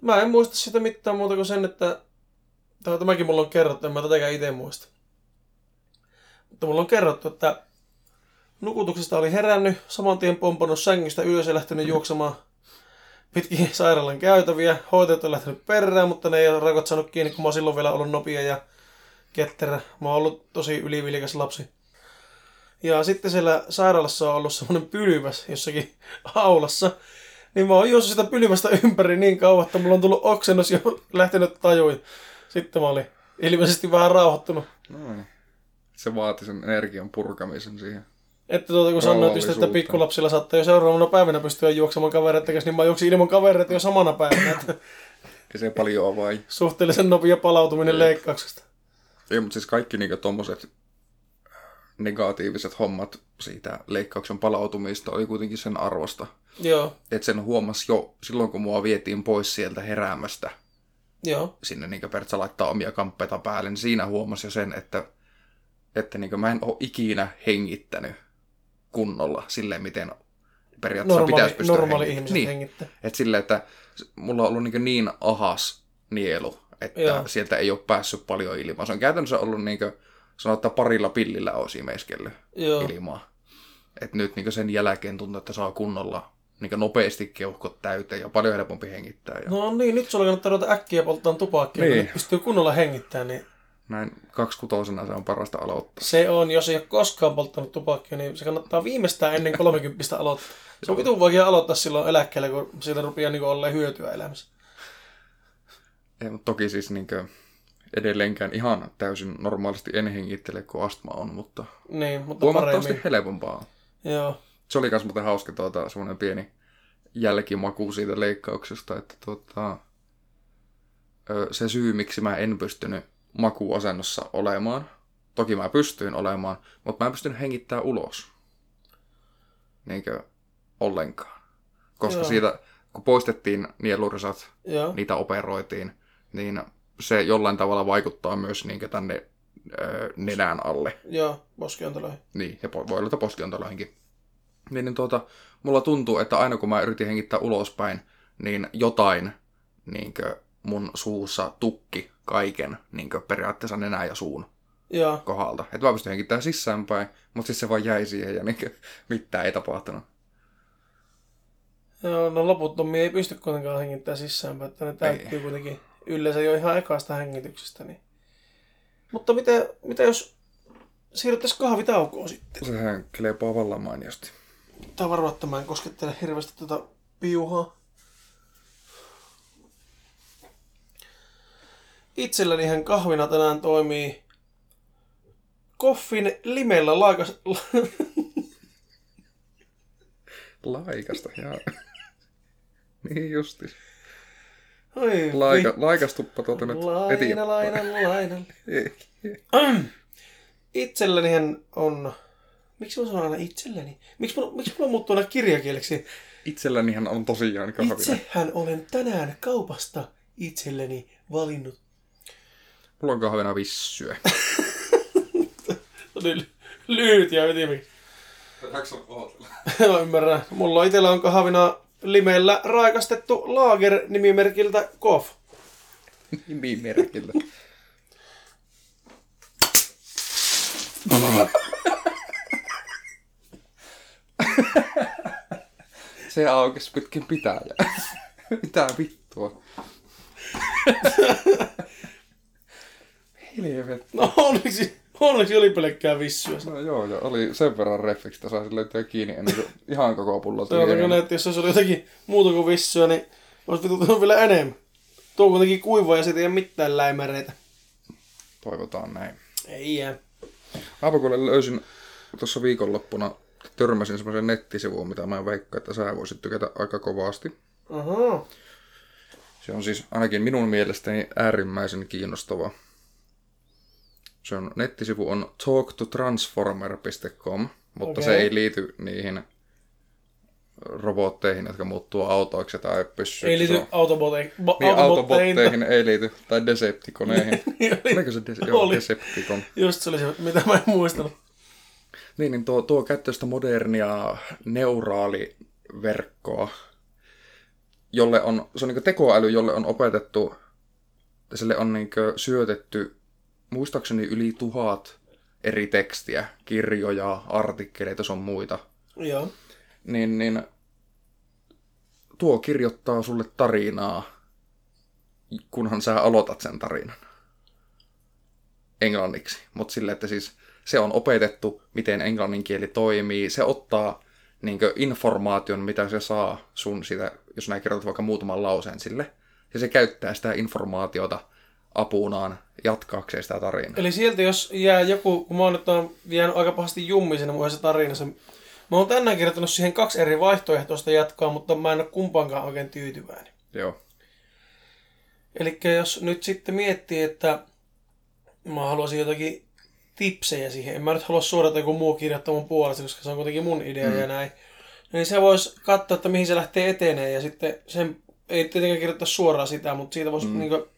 Mä en muista sitä mitään muuta kuin sen, että tämäkin mulla on kerrottu, en mä tätäkään itse muista. Mutta mulla on kerrottu, että nukutuksesta oli herännyt, saman tien pompannut sängystä ylös ja lähtenyt juoksemaan pitkin sairaalan käytäviä. Hoitajat on lähtenyt perään, mutta ne ei ole rakot saanut kiinni, kun mä oon silloin vielä ollut nopea ja ketterä. Mä oon ollut tosi ylivilikäs lapsi. Ja sitten siellä sairaalassa on ollut semmoinen pylväs jossakin aulassa. Niin mä oon juossut sitä pylvästä ympäri niin kauan, että mulla on tullut oksennus ja lähtenyt tajuin. Sitten mä olin ilmeisesti vähän rauhoittunut. Noin. Se vaati sen energian purkamisen siihen. Että tuota kun sanoit just, että pikkulapsilla saattaa jo seuraavana päivänä pystyä juoksemaan kavereita, niin mä juoksin ilman kavereita jo samana päivänä. Ei se paljon vai? Suhteellisen nopea palautuminen leikkauksesta. Ei, mutta siis kaikki niinku tommoset negatiiviset hommat siitä leikkauksen palautumista oli kuitenkin sen arvosta. Joo. Että sen huomasi jo silloin, kun mua vietiin pois sieltä heräämästä. Joo. Sinne niinku pertsä laittaa omia kamppeita päälle, niin siinä huomasi jo sen, että, että niinku mä en ole ikinä hengittänyt kunnolla silleen, miten periaatteessa normaali, pitäisi pystyä normaali hengittämään. Normaali ihmiset niin. Että silleen, että mulla on ollut niinku niin ahas nielu, että Joo. sieltä ei ole päässyt paljon ilmaa. Se on käytännössä ollut niinku... Sanoin, että parilla pillillä olisi imeskellyt ilmaa. Että nyt niin sen jälkeen tuntuu, että saa kunnolla niin nopeasti keuhkot täyteen ja paljon helpompi hengittää. Ja... No niin, nyt sulla kannattaa ruveta äkkiä polttaa tupakkia, niin. Kun pystyy kunnolla hengittämään. Niin... Näin kaksikutoisena se on parasta aloittaa. Se on, jos ei ole koskaan polttanut tupakkia, niin se kannattaa viimeistään ennen kolmekymmentä aloittaa. Se on vitun vaikea aloittaa silloin eläkkeellä, kun siitä rupeaa niin olemaan hyötyä elämässä. Ei, mutta toki siis... Niin kuin... Edelleenkään ihan täysin normaalisti en hengittele, kun astma on, mutta, niin, mutta huomattavasti paremmin. Helpompaa. Joo. Se oli myös muuten hauska tuota, semmoinen pieni jälkimaku siitä leikkauksesta, että tuota, se syy, miksi mä en pystynyt makuasennossa olemaan, toki mä pystyin olemaan, mutta mä en pystynyt hengittämään ulos. Niinkö ollenkaan. Koska Joo. siitä, kun poistettiin nielurisat, Joo. niitä operoitiin, niin... Se jollain tavalla vaikuttaa myös niin tänne öö, nenän alle. Joo, poskiontaloihin. Niin, ja voi olla poskiontaloihinkin. Niin, niin tuota, mulla tuntuu, että aina kun mä yritin hengittää ulospäin, niin jotain niin mun suussa tukki kaiken niin periaatteessa nenän ja suun Joo. kohdalta. Että mä pystyn hengittämään sisäänpäin, mutta siis se vaan jäi siihen ja niin kuin, mitään ei tapahtunut. Joo, no loputtomia ei pysty kuitenkaan hengittämään sisäänpäin, että ne täytyy kuitenkin... Yleensä jo ihan ekasta hengityksestä. Niin. Mutta mitä, mitä jos siirryttäisiin kahvitaukoon sitten? Sehän kelepaa vallan mainiosti. Tämä varmaan, että mä en koskettele hirveästi tuota piuha. Itsellänihän kahvina tänään toimii koffin limellä laikas... Laikasta, jaa. Niin justi. Laika, laikastuppa tuota nyt laina, eteenpäin. Laina, laina, laina. Itsellänihän on... Miksi mä sanon aina itselleni? Miksi mulla, miksi mulla muuttuu aina kirjakieleksi? Itsellänihän on tosiaan kahvina. Itsehän olen tänään kaupasta itselleni valinnut. Mulla on kahvina vissyä. Oli lyhyt ja ytimeksi. Tätäks on pahoitella? Mä ymmärrän. Mulla itellä on kahvina limellä raikastettu Lager-nimimerkiltä Kof. Nimimerkiltä. Se aukesi pitkin pitäjää. Mitä vittua? Helvet. No onneksi, onneksi oli pelkkää vissyä. No joo, joo, oli sen verran refleksistä, sai sen löytyä kiinni ennen kuin ihan koko pullo. Se on kyllä, että jos se oli jotakin muuta kuin vissyä, niin olisi vituttanut vielä enemmän. Tuo on kuitenkin kuiva ja siitä ei ole mitään läimäreitä. Toivotaan näin. Ei jää. Aapakulle löysin tuossa viikonloppuna, törmäsin semmoisen nettisivuun, mitä mä veikkaan, että sä voisit tykätä aika kovasti. Aha. Se on siis ainakin minun mielestäni äärimmäisen kiinnostava. Se on, nettisivu on talk to transformer dot com, mutta okay. Se ei liity niihin robotteihin, jotka muuttuu autoiksi tai pyssyiksi. Ei liity autobotteihin. Bo- niin, autobotteihin ei liity, tai Decepticoneihin. Oliko se de- oli. Decepticon? Just se oli se, mitä mä en muistanut. Niin, niin tuo, tuo käyttöistä modernia neuraaliverkkoa, jolle on, se on niin kuin tekoäly, jolle on opetettu, sille on niin kuin syötetty muistaakseni yli tuhat eri tekstiä, kirjoja, artikkeleita, sun muita. Joo. Niin, niin tuo kirjoittaa sulle tarinaa, kunhan sä aloitat sen tarinan. Englanniksi. Mutta sille, että siis se on opetettu, miten englannin kieli toimii. Se ottaa niin kuin informaation, mitä se saa sun sitä, jos nää kirjoitat vaikka muutaman lauseen sille. Ja se käyttää sitä informaatiota apunaan jatkaakseen sitä tarinaa. Eli sieltä jos jää joku, kun mä oon nyt jäänyt aika pahasti jummisena muissa tarinassa. Mä oon tänään kirjoittanut siihen kaksi eri vaihtoehtoista jatkaa, mutta mä en ole kumpaankaan oikein tyytyväinen. Joo. Elikkä jos nyt sitten miettii, että mä haluaisin jotakin tipsejä siihen. En mä nyt halua suorata joku muu kirjoittaa mun puolesta, koska se on kuitenkin mun idea mm. ja näin. Niin se voisi katsoa, että mihin se lähtee eteneen ja sitten sen ei tietenkään kirjoittaa suoraan sitä, mutta siitä voisi mm. niinku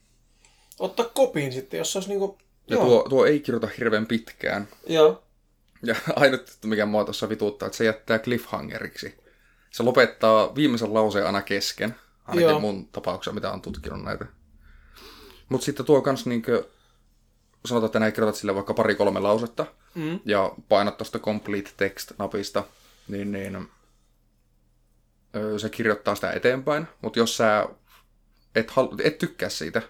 ottaa kopin sitten, jos se olisi niinku... Ja tuo, tuo ei kirjoita hirveän pitkään. Joo. Ja ainut, mikä mua tuossa vituuttaa, että se jättää cliffhangeriksi. Se lopettaa viimeisen lauseen aina kesken. Ainakin joo. Mun tapauksessa, mitä on tutkinut näitä. Mutta sitten tuo kans niinkö... Sanotaan, että näin kirjoitat sille vaikka pari-kolme lausetta. Mm. Ja painat tuosta complete text-napista. Niin, niin... Se kirjoittaa sitä eteenpäin. Mutta jos sä et, halu, et tykkää siitä...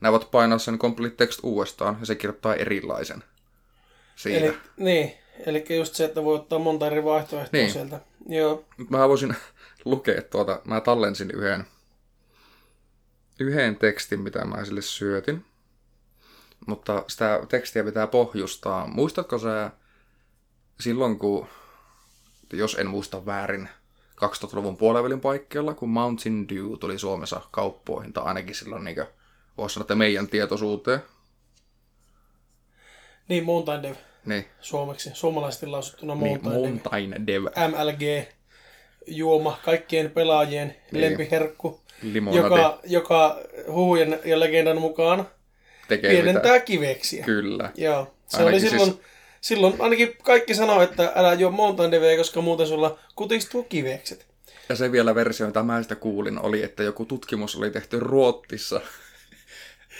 Nämä voit painaa sen complete text uudestaan, ja se kirjoittaa erilaisen siitä. Eli, niin, eli just se, että voi ottaa monta eri vaihtoehtoa niin. Sieltä. Joo. Mä voisin lukea tuota, mä tallensin yhden, yhden tekstin, mitä mä sille syötin, mutta sitä tekstiä pitää pohjustaa. Muistatko sä silloin, kun, jos en muista väärin, kaksituhattaluvun puolivälin paikkeilla, kun Mountain Dew tuli Suomessa kauppoihin, tai ainakin silloin niinkö, voisi sanoa, että meidän tietoisuuteen. Niin, Mountain Dew. Niin. Suomeksi. Suomalaisesti lausuttuna Mountain Dew. Niin, Mountain Dew. M L G. Juoma. Kaikkien pelaajien niin. Lempiherkku. Limonade. Joka, joka huhujen ja legendan mukaan tekee pienentää mitä? Kiveksiä. Kyllä. Joo. Se ainakin oli silloin, siis... silloin, ainakin kaikki sanoi, että älä juo Mountain Dew, koska muuten sulla kutistuu kivekset. Ja se vielä versio, mitä mä sitä kuulin, oli, että joku tutkimus oli tehty Ruotsissa.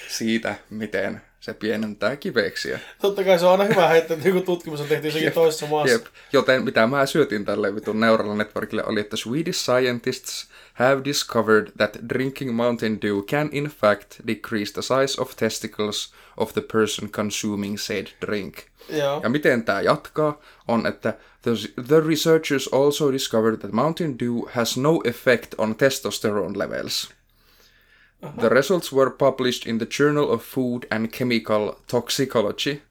siitä, miten se pienentää kiveksiä. Totta kai se on aina hyvä heittää, että joku tutkimus on tehty jossakin toisessa maassa. Jep. Joten mitä mä syötin tälle vitun Neural Networkille oli, että Swedish scientists have discovered that drinking Mountain Dew can in fact decrease the size of testicles of the person consuming said drink. Joo. Ja miten tämä jatkaa on, että the researchers also discovered that Mountain Dew has no effect on testosterone levels. Uh-huh. The results were published in the Journal of Food and Chemical Toxicology.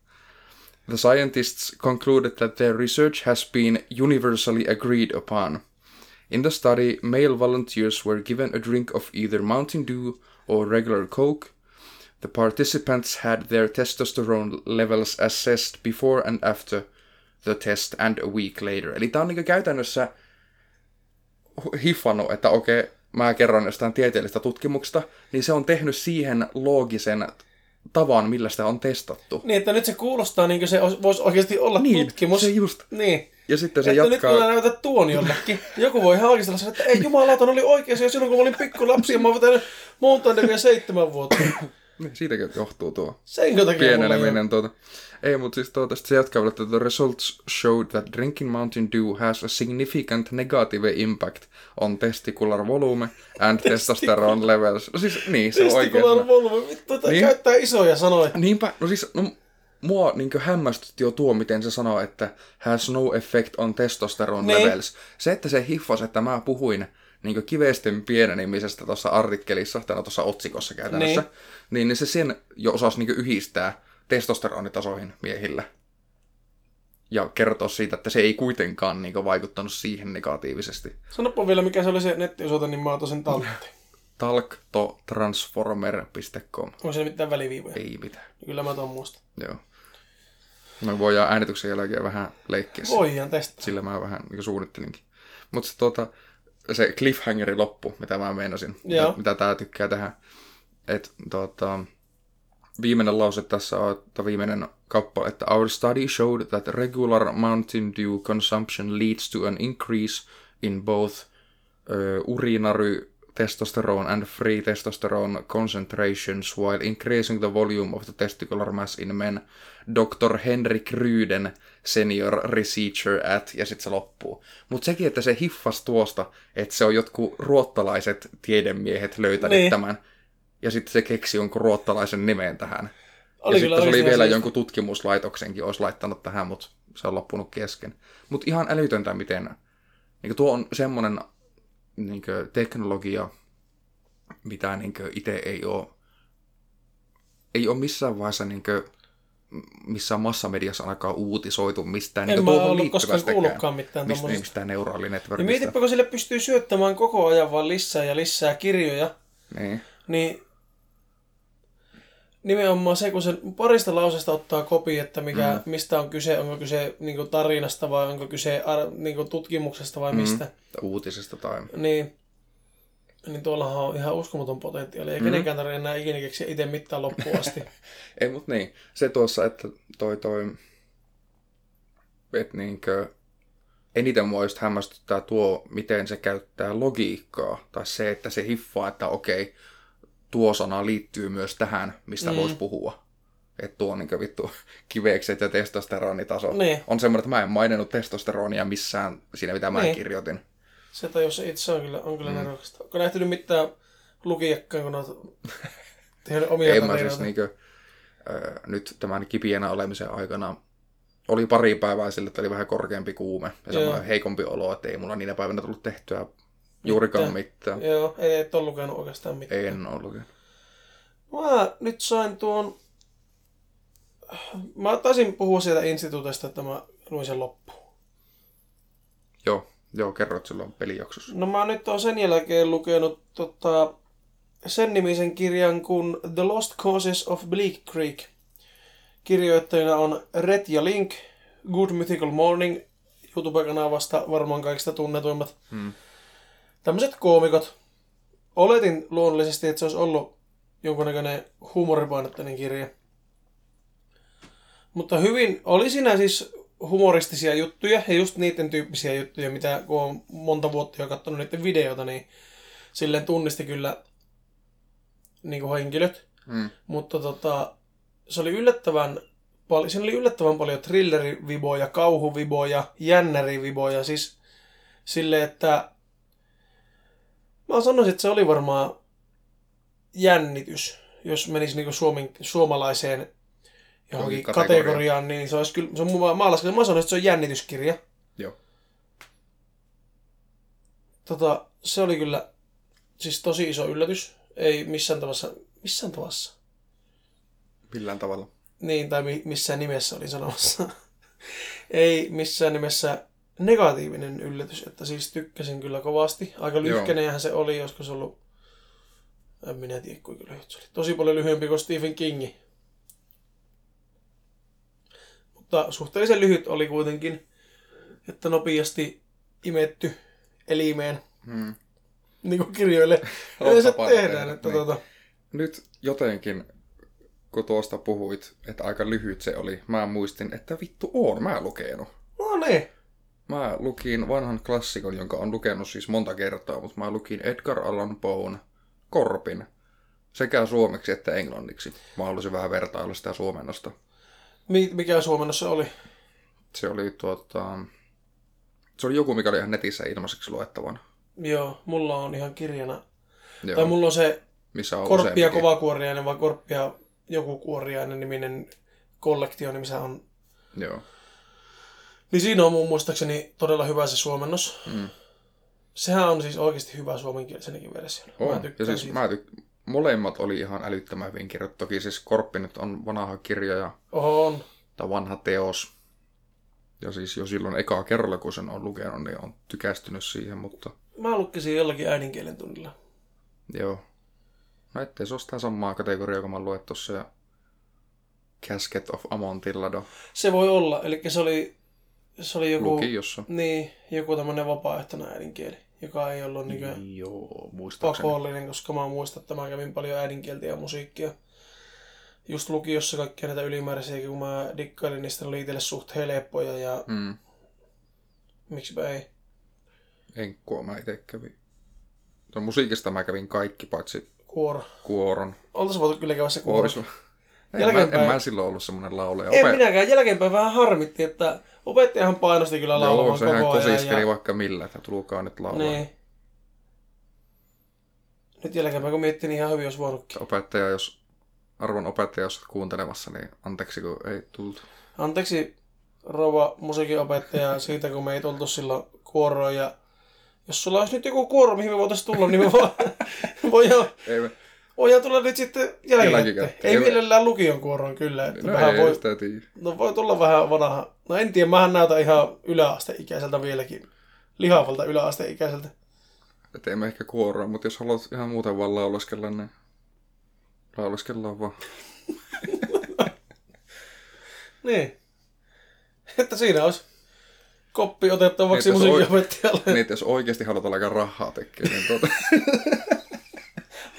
The scientists concluded that their research has been universally agreed upon. In the study, male volunteers were given a drink of either Mountain Dew or regular Coke. The participants had their testosterone levels assessed before and after the test and a week later. Eli tää on niinku käytännössä hiffannut, että okei, okay, mä kerron jostain tieteellistä tutkimuksesta, niin se on tehnyt siihen loogisen tavan, millä sitä on testattu. Niin, että nyt se kuulostaa niin kuin se voisi oikeasti olla niin, tutkimus. Niin, se just. Niin. Ja sitten se että jatkaa. Nyt mä näytän tuon jollekin. Joku voi ihan oikeasti sanoa, että ei jumalauton oli oikeassa jo silloin, kun mä olin pikku lapsi ja mä oon tehnyt Mountain Dewia seitsemän vuotta. Siitäkin johtuu tuo pieneleminen. Tuota. Ei, mutta siis tuota, se jatkaa, että the results showed that drinking Mountain Dew has a significant negative impact on testicular volume and testosterone levels. No siis, niin, se on oikein. Testicular volume, vittu, että niin, käyttää isoja sanoja. Niinpä, no siis, no, mua niin hämmästytti jo tuo, miten se sanoo, että has no effect on testosterone niin. levels. Se, että se hiffas, että mä puhuin niin kivesten pienenemisestä tuossa artikkelissa, tai no tuossa otsikossa käytännössä, niin, niin se sen jo osasi niin yhdistää testosteronitasoihin miehillä. Ja kertoa siitä, että se ei kuitenkaan niin vaikuttanut siihen negatiivisesti. Sanoppa vielä, mikä se oli se nettiosoite, niin mä otan sen talteen. talk to transformer dot com. Onko se mitään väliviivoja? Ei mitään. Kyllä mä tuon muistan. Joo. Me voidaan äänityksen jälkeen vähän leikkiä. Voidaan testata. Sillä mä vähän niin suunnittelinkin. Mutta tuota, se cliffhangeri loppu, mitä mä meinasin, mitä, mitä tää tykkää tehdä. Että tuota, viimeinen lause tässä on, että viimeinen kappale, että our study showed that regular Mountain Dew consumption leads to an increase in both uh, urinary testosterone and free testosterone concentrations while increasing the volume of the testicular mass in men. Doctor Henrik Ryyden senior researcher at, ja sit se loppuu. Mut sekin, että se hiffas tuosta, että se on jotkut ruottalaiset tiedemiehet löytänyt niin. tämän. Ja sitten se keksi jonkun ruottalaisen nimeen tähän. Oli ja sitten se oli vielä jonkun tutkimuslaitoksenkin olisi laittanut tähän, mutta se on loppunut kesken. Mutta ihan älytöntä miten. Niin tuo on semmoinen niin teknologia, mitä niin itse ei ole, ei ole missään vaiheessa niin missään massamediassa ainakaan uutisoitu mistään niin tuohon liittyvästäkään, mitään mistä, mistään neuraalinetworkista. Niin mietipä, kun sille pystyy syöttämään koko ajan vaan lisää ja lisää kirjoja. Niin. Niin nimenomaan se, kun sen parista lausesta ottaa kopi, että mikä, mm. mistä on kyse, onko kyse niin tarinasta vai onko kyse ar- niin tutkimuksesta vai mm. mistä. Uutisesta tai. Niin, niin tuollahan on ihan uskomaton potentiaali. Ei mm. kenenkään tarvitse enää ikinä keksiä itse mittaan loppuun asti. Ei, mutta niin. Se tuossa, että toi toi, että niinkö, eniten mua just hämmästyttää tuo, miten se käyttää logiikkaa. Tai se, että se hiffaa, että okei, tuo sana liittyy myös tähän, mistä mm. voisi puhua. Että tuo on niin vittu kivekset ja testosteronitaso. Niin. On semmoinen, että mä en maininnut testosteronia missään siinä, mitä mä niin. kirjoitin. Se tajus itse on kyllä, on kyllä mm. nerokasta. Onko nähtynyt mitään lukijakkaan, kun olet tehnyt omia tarinoita? Ei mä siis niinkö, äh, nyt tämän kipienä olemisen aikana oli pari päivää sillä, että oli vähän korkeampi kuume ja semmoinen heikompi olo, että ei mulla niinä päivänä tullut tehtyä juurikaan mitään. Joo, ei, et ole lukenut oikeastaan mitään. En ole lukenut. Mä nyt sain tuon. Mä taisin puhua sieltä instituutista, että mä luin sen loppuun. Joo, joo, kerrot silloin pelijaksossa. No mä nyt oon sen jälkeen lukenut tota, sen nimisen kirjan kuin The Lost Causes of Bleak Creek. Kirjoittajina on Red ja Link, Good Mythical Morning, YouTube-kanavasta varmaan kaikista tunnetuimmat. Hmm. Tämmöiset koomikot. Oletin luonnollisesti, että se olisi ollut jonkunnäköinen huumoripainotteinen kirja. Mutta hyvin oli siinä siis humoristisia juttuja ja just niiden tyyppisiä juttuja, mitä kun on monta vuotta jo katsonut niiden videoita, niin silleen tunnisti kyllä niin kuin henkilöt. Mm. Mutta tota, se oli yllättävän, siinä oli yllättävän paljon thrilleriviboja, kauhuviboja, jännäriviboja. Siis silleen, että mä sanoisin, että se oli varmaan jännitys. Jos menisi niinku suomen, suomalaiseen johonkin kategoriaan, kategoriaan, niin se olisi kyllä, se on mun maalaskirja. Mä sanoisin, että se on jännityskirja. Joo. Tota, se oli kyllä siis tosi iso yllätys. Ei missään tavassa, missään tavassa. Millään tavalla. Niin, tai mi- missään nimessä olin sanomassa. Ei missään nimessä negatiivinen yllätys, että siis tykkäsin kyllä kovasti. Aika lyhkeneenhän se oli, joskus se ollut, en minä tiedä kuinka lyhyt se oli. Tosi paljon lyhyempi kuin Stephen Kingi. Mutta suhteellisen lyhyt oli kuitenkin, että nopeasti imetty elimeen. Hmm. Niin kuin kirjoille. Miten se tehdään? Että niin. Tuota... Nyt jotenkin, kun tuosta puhuit, että aika lyhyt se oli, mä muistin, että vittu oon mä lukenut. No niin. Mä lukin vanhan klassikon, jonka on lukenut siis monta kertaa, mutta mä lukin Edgar Allan Poen Korpin. Sekä suomeksi että englanniksi. Mä halusin vähän vertailla sitä suomennosta. Mikä suomennos se oli? Se oli tuota... Se oli joku, mikä oli ihan netissä ilmaiseksi luettavana. Joo, mulla on ihan kirjana. Joo. Tai mulla on se on Korppia kovakuoriainen vai Korppia joku kuoriainen niminen kollektio, missä on... Joo. Niin siinä on mun muistaakseni todella hyvä se suomennos. Mm. Sehän on siis oikeasti hyvä suomenkielisenkin versio. On. Mä ja siis siitä. Mä tykkään. Molemmat oli ihan älyttömän hyvin kirjoittu. Toki siis Korppi nyt on vanha kirja ja... On. Tai vanha teos. Ja siis jo silloin ekaa kerralla, kun sen on lukenut, niin on tykästynyt siihen, mutta... Mä lukkisin jollakin äidinkielen tunnilla. Joo. No ettei se ole sitä samaa kategoriaa, joka mä luet tuossa ja... Cask of Amontillado. Se voi olla, eli se oli... Se oli joku... Lukiossa. Niin, joku tämmönen vapaaehtoinen äidinkieli, joka ei ollut niinkö... Joo, muistaakseni. Pakollinen, koska mä muistan, että mä kävin paljon äidinkieltä ja musiikkia. Just lukiossa kaikkia näitä ylimääräisiä, kun mä dikkailin, niistä oli itselle suht helppoja ja... Mm. Miksipä ei? Enkkua mä itse kävin. Tuon musiikista mä kävin kaikki, paitsi Kuoro. kuoron. Oltais voitu kyllä käydä se kuoron. Jälkeenpäin... En, mä, en mä silloin ollut semmoinen laulaja. En Opet... minäkään. Jälkeenpäin vähän harmitti, että opettajahan painosti kyllä laulamaan koko ajan. Joo, sehän kosiskeli ja... vaikka millä, että tulkaa nyt laulaa. Niin. Nyt jälkeenpäin kun miettii, niin ihan hyvin olisi voinutkin. Opettaja, jos... Arvon opettaja, jos olet kuuntelemassa, niin anteeksi, kun ei tultu. Anteeksi, rouva musiikinopettaja, siitä kun me ei tultu silloin kuoroon. Ja jos sulla olisi nyt joku kuoro, mihin me voitaisiin tulla, niin me voidaan, me... voidaan tulla nyt sitten jälkikäteen. Ei, ei mielellään me... lukion kuoroon kyllä. Että no ei, voi... sitä tiedä. No voi tulla vähän vanha. No en tiedä, mähän näytän ihan yläasteikäiseltä vieläkin. Lihavalta yläasteikäiseltä. Et emme ehkä kuoroa, mutta jos haluat ihan muuten vaan laulaskella, niin... Laulaskellaan vaan. Niin. Että siinä olisi koppi otettavaksi musiikinopettajalle. Niin, että jos oikeasti haluat alkaa rahaa tekemään, niin tuota...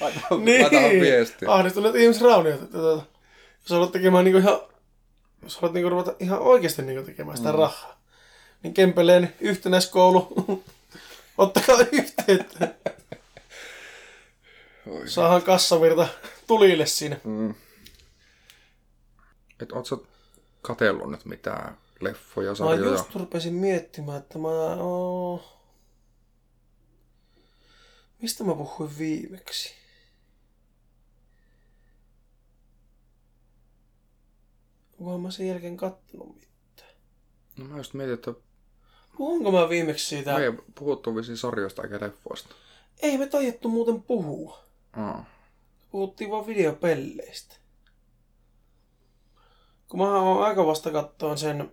Laitahan niin. Viestiä. Ahdistuneet ihmisrauniot. Jos haluat tekemään niin kuin ihan... Jos haluat niin kuin ruveta ihan oikeasti niin kuin tekemään sitä mm. rahaa, niin Kempeleen yhtenäiskoulu. Ottakaa yhteyttä. Saahan kassavirta tulille siinä. Mm. Et oot sä katsellut nyt mitään leffoja, sarjoja? Mä just rupesin miettimään, että mä oon... Mistä mä puhuin viimeksi? Vaan mä sen jälkeen kattonut mitään. No mä just mietin, että... Puhunko mä viimeksi siitä? Me ei puhuttu vissiin sarjoista eikä leffoista. Ei me tajuttu muuten puhua. Mm. Puhuttiin vaan videopelleistä. Kun mä oon aika vasta kattoon sen,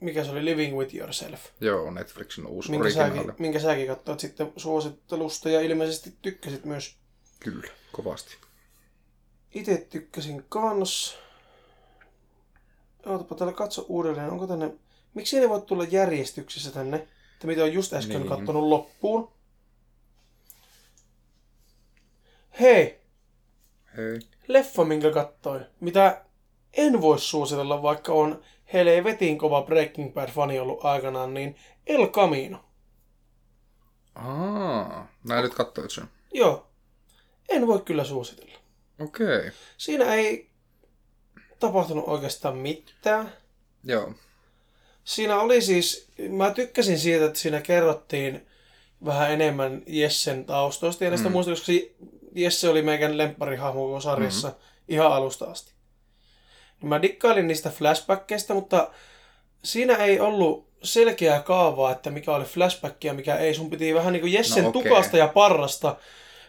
mikä se oli, Living With Yourself. Joo, Netflixin uusi minkä originaali. Säkin, minkä säkin kattoit sitten suosittelusta ja ilmeisesti tykkäsit myös. Kyllä, kovasti. Itse tykkäsin kans. Ootapa täällä katso uudelleen, onko tänne... Miksi ne voi tulla järjestyksessä tänne, että mitä on just äsken niin. Kattonut loppuun? Hei. Hei. Leffa, minkä katsoin, mitä en voi suositella, vaikka on helvetin kova Breaking Bad-fani ollut aikanaan, niin El Camino. Aa, mä nyt katsoin sen. Joo. En voi kyllä suositella. Okei. Okay. Siinä ei tapahtunut oikeastaan mitään. Joo. Siinä oli siis, mä tykkäsin siitä, että siinä kerrottiin vähän enemmän Jessen taustoista. Ja näistä mm. muista, koska Jesse oli meidän lempparihahmo sarjassa mm-hmm. ihan alusta asti. Mä dikkailin niistä flashbackkeista, mutta siinä ei ollut selkeää kaavaa, että mikä oli flashbackia, mikä ei. Sun piti vähän niin kuin Jessen no, okay. tukasta ja parrasta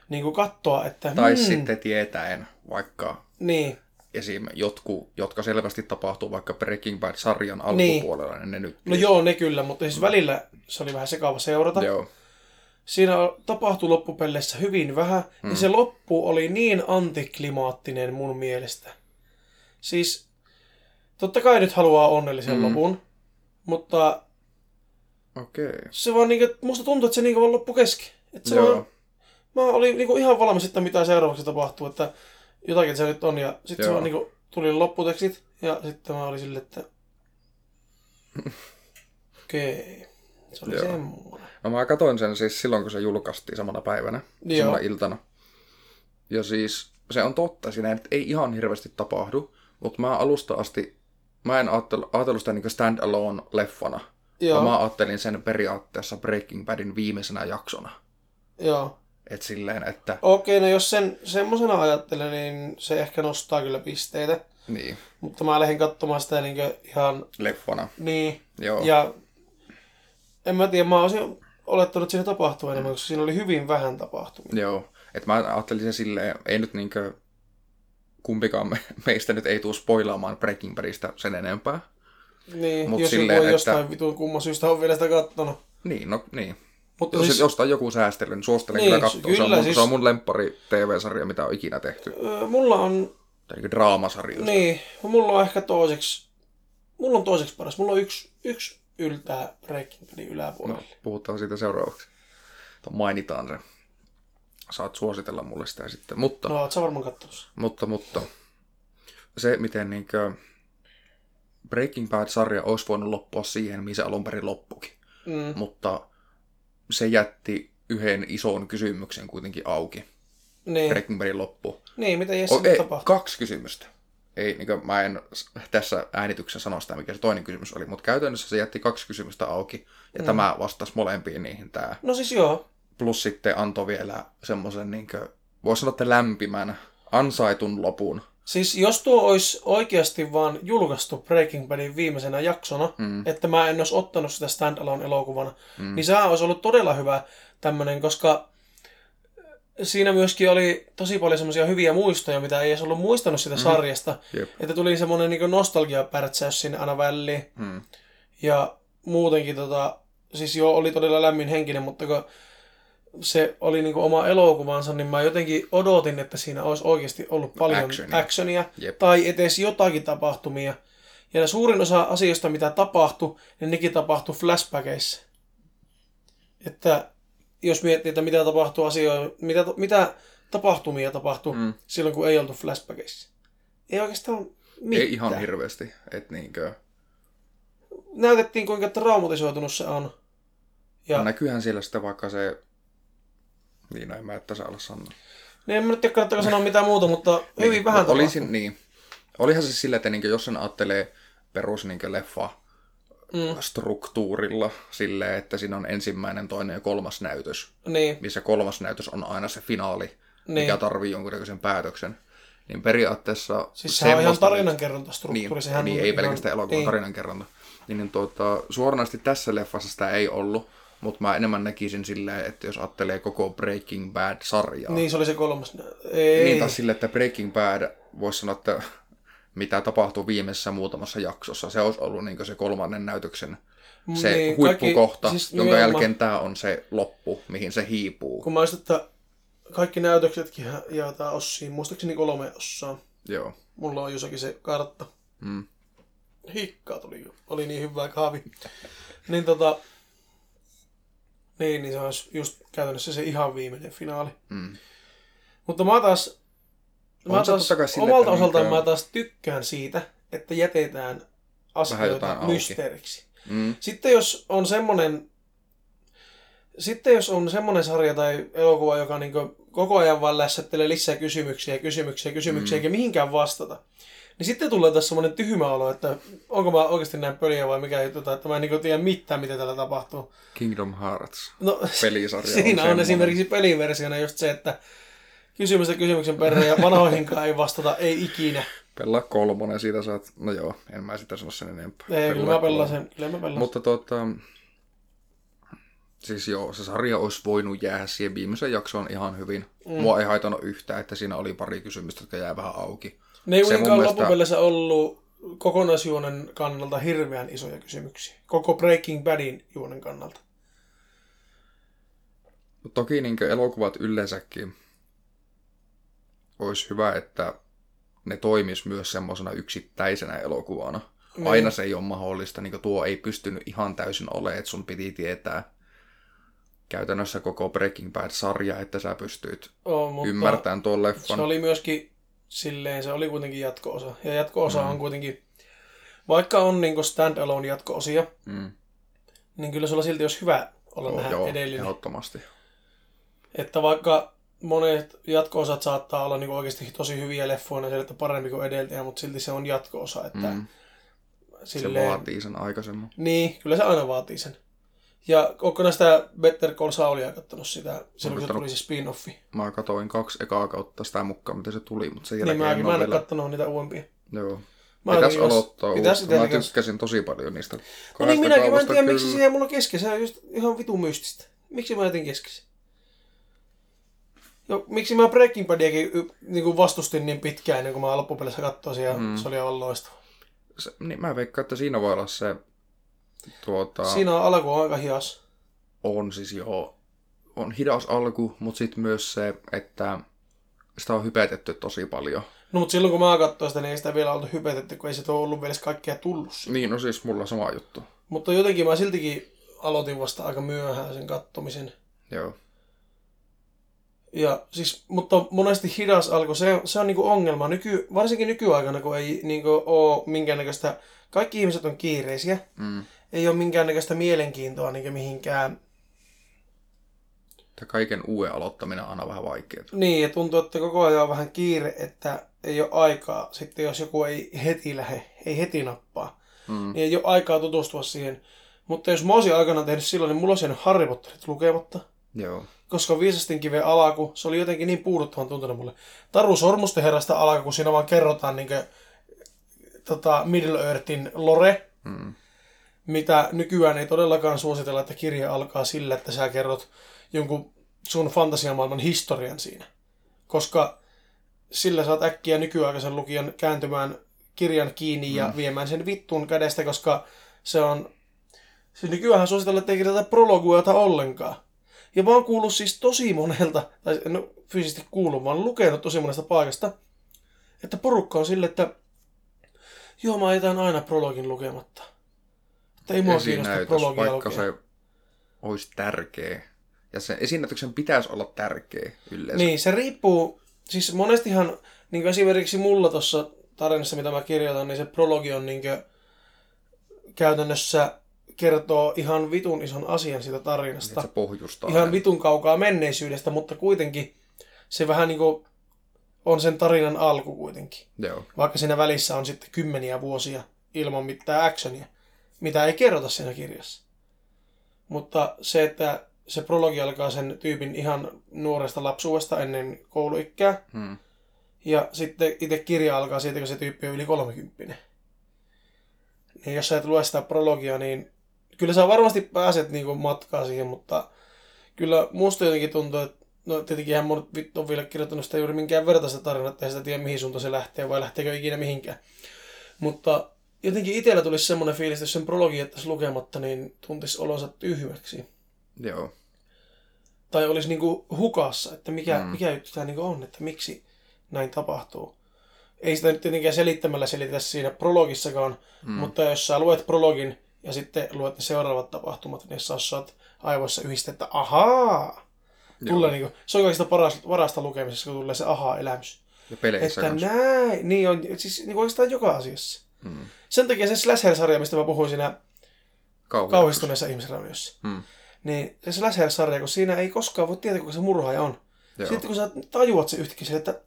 niin kuin katsoa, että... Tai hmm. sitten tietäen vaikka... Niin. Esim. Jotkut, jotka selvästi tapahtuu vaikka Breaking Bad-sarjan alkupuolella, niin, niin ne nyt... No joo, ne kyllä, mutta siis välillä se oli vähän sekava seurata. Joo. Siinä tapahtui loppupeleissä hyvin vähän, mm. ja se loppu oli niin antiklimaattinen mun mielestä. Siis, totta kai nyt haluaa onnellisen mm. lopun, mutta... Okei. Okay. Se vaan niinku, musta tuntuu, että se niinku vaan loppu kesken. Että se joo. Vaan, mä olin niinku ihan valmis, että mitä seuraavaksi tapahtuu, että... Jotakin se nyt on, ja sitten se vaan niin kuin, tuli lopputekstit, ja sitten mä olin silleen, että okei, okay. Se oli semmoinen. No mä katsoin sen siis silloin, kun se julkaistiin samana päivänä, joo. samana iltana. Ja siis se on totta, siinä nyt ei ihan hirveästi tapahdu, mutta mä alusta asti, mä en ajatellut sitä niin stand-alone-leffana, vaan mä ajattelin sen periaatteessa Breaking Badin viimeisenä jaksona. Joo. Et silleen, että... Okei, no jos sen semmosena ajattelen, niin se ehkä nostaa kyllä pisteitä. Niin. Mutta mä lähdin katsomaan sitä niin kuin ihan... Leffona. Niin. Joo. Ja en mä tiedä, mä olisin olettanut, että siinä tapahtui enemmän, mm. koska siinä oli hyvin vähän tapahtunut. Joo. Et mä ajattelin se silleen, ei nyt niin kuin kumpikaan me, meistä nyt ei tule spoilaamaan Breaking Badista sen enempää. Niin, mut jos silleen, että... jostain vitun kumman syystä on vielä sitä kattonut. Niin, no niin. Mutta jos siis, jostain joku säästely, niin suosittelen niin, kyllä katsoa. Se on mun, siis, mun lemppari T V-sarja, mitä on ikinä tehty. Mulla on... Tai niin draamasarja. Niin, mulla on ehkä toiseksi... Mulla on toiseksi paras. Mulla on yksi, yksi yltää Breaking Badin yläpuolelle. No, puhutaan siitä seuraavaksi. Tuo mainitaan se. Saat suositella mulle sitä sitten. Mutta, no, oot sä varmaan kattonut. Mutta, mutta... Se, miten niinkö... Breaking Bad-sarja olisi voinut loppua siihen, mihin se alun perin loppukin. Mm. Mutta... Se jätti yhden ison kysymyksen kuitenkin auki. Niin. Breaking Badin loppu. Niin, mitä Jesse oh, tapahtui? Kaksi kysymystä. Ei, niin kuin mä en tässä äänityksessä sano sitä, mikä se toinen kysymys oli, mutta käytännössä se jätti kaksi kysymystä auki. Ja mm. tämä vastasi molempiin niihin tämä. No siis joo. Plus sitten antoi vielä semmoisen, niin kuin, voisi sanoa, että lämpimän, ansaitun lopun. Siis jos tuo olisi oikeasti vaan julkaistu Breaking Badin viimeisenä jaksona, mm. että mä en olisi ottanut sitä stand-alone-elokuvana, mm. niin sehän olisi ollut todella hyvä tämmöinen, koska siinä myöskin oli tosi paljon semmoisia hyviä muistoja, mitä ei edes ollut muistanut sitä mm. sarjasta. Jep. Että tuli semmoinen niin kuin nostalgiapärtsäys sinne aina väliin. Mm. Ja muutenkin, tota, siis joo, oli todella lämmin henkinen, mutta kun se oli niinku oma elokuvansa, niin mä jotenkin odotin, että siinä olisi oikeasti ollut paljon actionia, actionia tai edes jotakin tapahtumia. Ja suurin osa asioista, mitä tapahtui, niin nekin tapahtui flashbackeissa. Että jos miettii, että mitä tapahtuu asioita, mitä, mitä tapahtumia tapahtui mm. silloin, kun ei oltu flashbackeissa. Ei oikeastaan mitään. Ei ihan hirveästi. Et niinkö... Näytettiin, kuinka traumatisoitunut se on. Ja... Näkyyhän siellä sitä vaikka se... Niin, no en mä et tässä ala sanoa. Niin, en mä nyt tiedä, kannattaako sanoa mitään muuta, mutta hyvin niin, vähän tapahtuu. Olisin, niin. Olihan se sillä, että niin, jos sen ajattelee perus niin, leffa mm. struktuurilla silleen, että siinä on ensimmäinen, toinen ja kolmas näytös, niin. missä kolmas näytös on aina se finaali, niin. mikä tarvii jonkunnäköisen päätöksen. Niin periaatteessa... Siis sehän on ihan tarinankerronta struktuuri. Niin, niin ei ihan... pelkästään elokuvan tarinankerronta. Niin, niin tuota, suoranaisesti tässä leffassa sitä ei ollut. Mutta mä enemmän näkisin silleen, että jos ajattelee koko Breaking Bad-sarjaa. Niin, se oli se kolmas. Ei. Niin, taas silleen, että Breaking Bad, voisi sanoa, että mitä tapahtui viimeisessä muutamassa jaksossa. Se olisi ollut niin se kolmannen näytöksen se niin, huippukohta, kaikki, siis jonka minä, jälkeen mä... tämä on se loppu, mihin se hiipuu. Kun mä olisin, että kaikki näytöksetkin jaetaan ossiin, muistaakseni kolme osaa. Joo. Mulla on jossakin se kartta. Mm. Hikkaa tuli, oli niin hyvä kahvi. Niin tota... Niin, niin se olisi just käytännössä se ihan viimeinen finaali. Mm. Mutta mä taas, mä taas omalta osaltaan minkä... mä taas tykkään siitä, että jätetään asioita mysteeriksi. Mm. Sitten jos on semmoinen Sitten jos on semmoinen sarja tai elokuva, joka niin koko ajan vaan lässättelee lisää kysymyksiä, kysymyksiä, kysymyksiä, mm. eikä mihinkään vastata, niin sitten tulee taas semmoinen tyhmä olo, että onko mä oikeasti näin pöliä vai mikä juttu, että mä en niin tiedä mitään, mitä täällä tapahtuu. Kingdom Hearts, no, pelisarja. Siinä on, on esimerkiksi peliversiona just se, että kysymystä kysymyksen perään ja vanhoihinkaan ei vastata, ei ikinä. Pelaa kolmonen, siitä saat, no joo, en mä sitä sano sen enempää. Ei, kyllä mä pelaan sen, kyllä mä pelaan. Mutta tota... Siis joo, se sarja olisi voinut jäädä siihen viimeisen jaksoon ihan hyvin. Mm. Mua ei haitanut yhtään, että siinä oli pari kysymystä, jotka jää vähän auki. Ne ei kuitenkaan mielestä... loppupeleissä ollut kokonaisjuonen kannalta hirveän isoja kysymyksiä. Koko Breaking Badin juonen kannalta. Toki niin kuin elokuvat yleensäkin olisi hyvä, että ne toimis myös semmoisena yksittäisenä elokuvana. Mm. Aina se ei ole mahdollista, niin kuin tuo ei pystynyt ihan täysin olemaan, että sun piti tietää käytännössä koko Breaking Bad-sarja, että sä pystyt Oo, ymmärtämään tuon leffan. Se oli myöskin silleen, se oli kuitenkin jatko-osa. Ja jatko-osa mm. on kuitenkin, vaikka on niin stand-alone jatko-osia, mm. niin kyllä sulla silti olisi hyvä olla oh, nähdä joo, edellinen. Ehdottomasti. Että vaikka monet jatko-osat saattaa olla niin oikeasti tosi hyviä leffoina, sieltä parempi kuin edeltäjä, mutta silti se on jatko-osa. Että mm. silleen... Se vaatii sen aikaisemmin. Niin, kyllä se aina vaatii sen. Ja onko näistä Better Call Saulia kattonut sitä, silloin kun se tuli se spin-offi? Mä katsoin kaksi ekaa kautta sitä mukaan, miten se tuli, mutta sen jälkeen niin, en ole mä en vielä... kattonut niitä uudempia. Joo. Mä pitäisi aloittaa pitäis uudestaan. Mä tykkäsin tosi paljon niistä. No niin minäkin, mä en tiedä kyllä. Miksi se jäi mulla kesken. Se on just ihan vitun mystistä. Miksi mä jätin kesken? No, miksi mä Breaking Badiakin niin vastustin niin pitkään, ennen kuin mä loppupeleissä katsoisin ja mm. se oli aivan loistava. Se, niin mä veikkaan, että siinä voi olla se... Tuota, siinä on alku on aika hidas. On siis joo. On hidas alku, mutta sitten myös se, että sitä on hypetetty tosi paljon. No mutta silloin kun mä katsoin sitä, niin ei sitä vielä oltu hypetetty, kun ei se ole ollut vielä kaikkea tullut. Niin, no siis mulla sama juttu. Mutta jotenkin mä siltikin aloitin vasta aika myöhään sen katsomisen. Joo. Ja siis, mutta monesti hidas alku, se, se on niinku ongelma. Nyky, varsinkin nykyaikana, kun ei niinku ole minkäännäköistä... Kaikki ihmiset on kiireisiä. Mm. Ei ole minkäännäköistä mielenkiintoa niin mihinkään. Tämä kaiken uuden aloittaminen on aina vähän vaikeaa. Niin, ja tuntuu, että koko ajan on vähän kiire, että ei ole aikaa. Sitten jos joku ei heti lähde, ei heti nappaa, mm. niin ei ole aikaa tutustua siihen. Mutta jos mä olisin aikanaan tehnyt silloin, niin mulla olisi jäänyt Harry Potterit lukematta. Joo. Koska Viisasten kiven alaku, se oli jotenkin niin puuduttavan tuntunut mulle. Taru Sormusten herrasta alaku, kun siinä vaan kerrotaan niin kuin, tota, Middle Earthin lore. Mm. Mitä nykyään ei todellakaan suositella, että kirja alkaa sillä, että sä kerrot jonkun sun fantasiamaailman historian siinä. Koska sillä saat äkkiä nykyaikaisen lukijan kääntymään kirjan kiinni ja mm. viemään sen vittuun kädestä, koska se on... Siis nykyään suositella, että ei kirjoita prologueita ollenkaan. Ja mä oon kuullut siis tosi monelta, tai no fyysisesti kuullut, vaan lukenut tosi monesta paikasta, että porukka on sille, että joo, mä jätän aina prologin lukematta. Esinäytös, vaikka se olisi tärkeä. Ja sen esinäytöksen pitäisi olla tärkeä yleensä. Niin, se riippuu. Siis monestihan, niin kuin esimerkiksi mulla tuossa tarinassa, mitä mä kirjoitan, niin se prologi on niin kuin, käytännössä kertoo ihan vitun ison asian siitä tarinasta. Se pohjustaa. Ihan vitun kaukaa menneisyydestä, mutta kuitenkin se vähän niin kuin on sen tarinan alku kuitenkin. Joo. Vaikka siinä välissä on sitten kymmeniä vuosia ilman mitään actionia. Mitä ei kerrota siinä kirjassa. Mutta se, että se prologi alkaa sen tyypin ihan nuoresta lapsuudesta ennen kouluikää. Hmm. Ja sitten itse kirja alkaa siitä, kun se tyyppi on yli kolmekymppinen. Niin jos sä et lue sitä prologia, niin kyllä sä varmasti pääset niinku matkaa siihen, mutta kyllä musta jotenkin tuntuu, että no tietenkinhän mun vittu on vielä kirjoittanut sitä juuri minkään vertaista tarinaa, että ei sitä tiedä mihin suuntaan se lähtee vai lähteekö ikinä mihinkään. Mutta jotenkin itsellä tulisi semmoinen fiilis, että jos sen prologi jättäisi lukematta, niin tuntisi olonsa tyhmäksi. Joo. Tai olisi niinku hukassa, että mikä, mm. mikä juttu tämä niinku on, että miksi näin tapahtuu. Ei sitä nyt tietenkään selittämällä selitä siinä prologissakaan, mm. mutta jos sä luet prologin ja sitten luet ne seuraavat tapahtumat, niin jos saat aivoissa yhdistää, että ahaa! Tulee niinku, se on kaikista parasta, parasta lukemisessa, kun tulee se ahaa-elämys. Ja peleissä kanssa. Että näin, niin on, siis niinku oikeastaan joka asiassa. Hmm. Sen takia se slasher-sarja, mistä mä puhuin siinä Kauhistuneessa ihmisrauniossa, hmm. Niin se slasher-sarja, kun siinä ei koskaan voi tietää, kuka se murhaaja on. Joo. Sitten kun sä tajuat se yhtäkkiä sille, että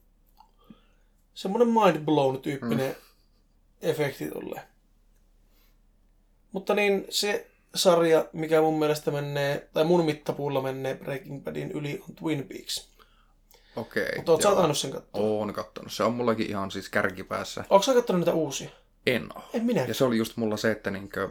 semmoinen mind-blown-tyyppinen mm. efekti tulee. Mutta niin se sarja, mikä mun mielestä menee, tai mun mittapuulla menee Breaking Badin yli, on Twin Peaks. Okei. Mutta oot sä tainnut sen katsoa? Oon kattonut. Se on mullakin ihan siis kärkipäässä. Ootko sä kattonut niitä uusia? En oo. En minä. Ja se oli just mulla se, että niinkö...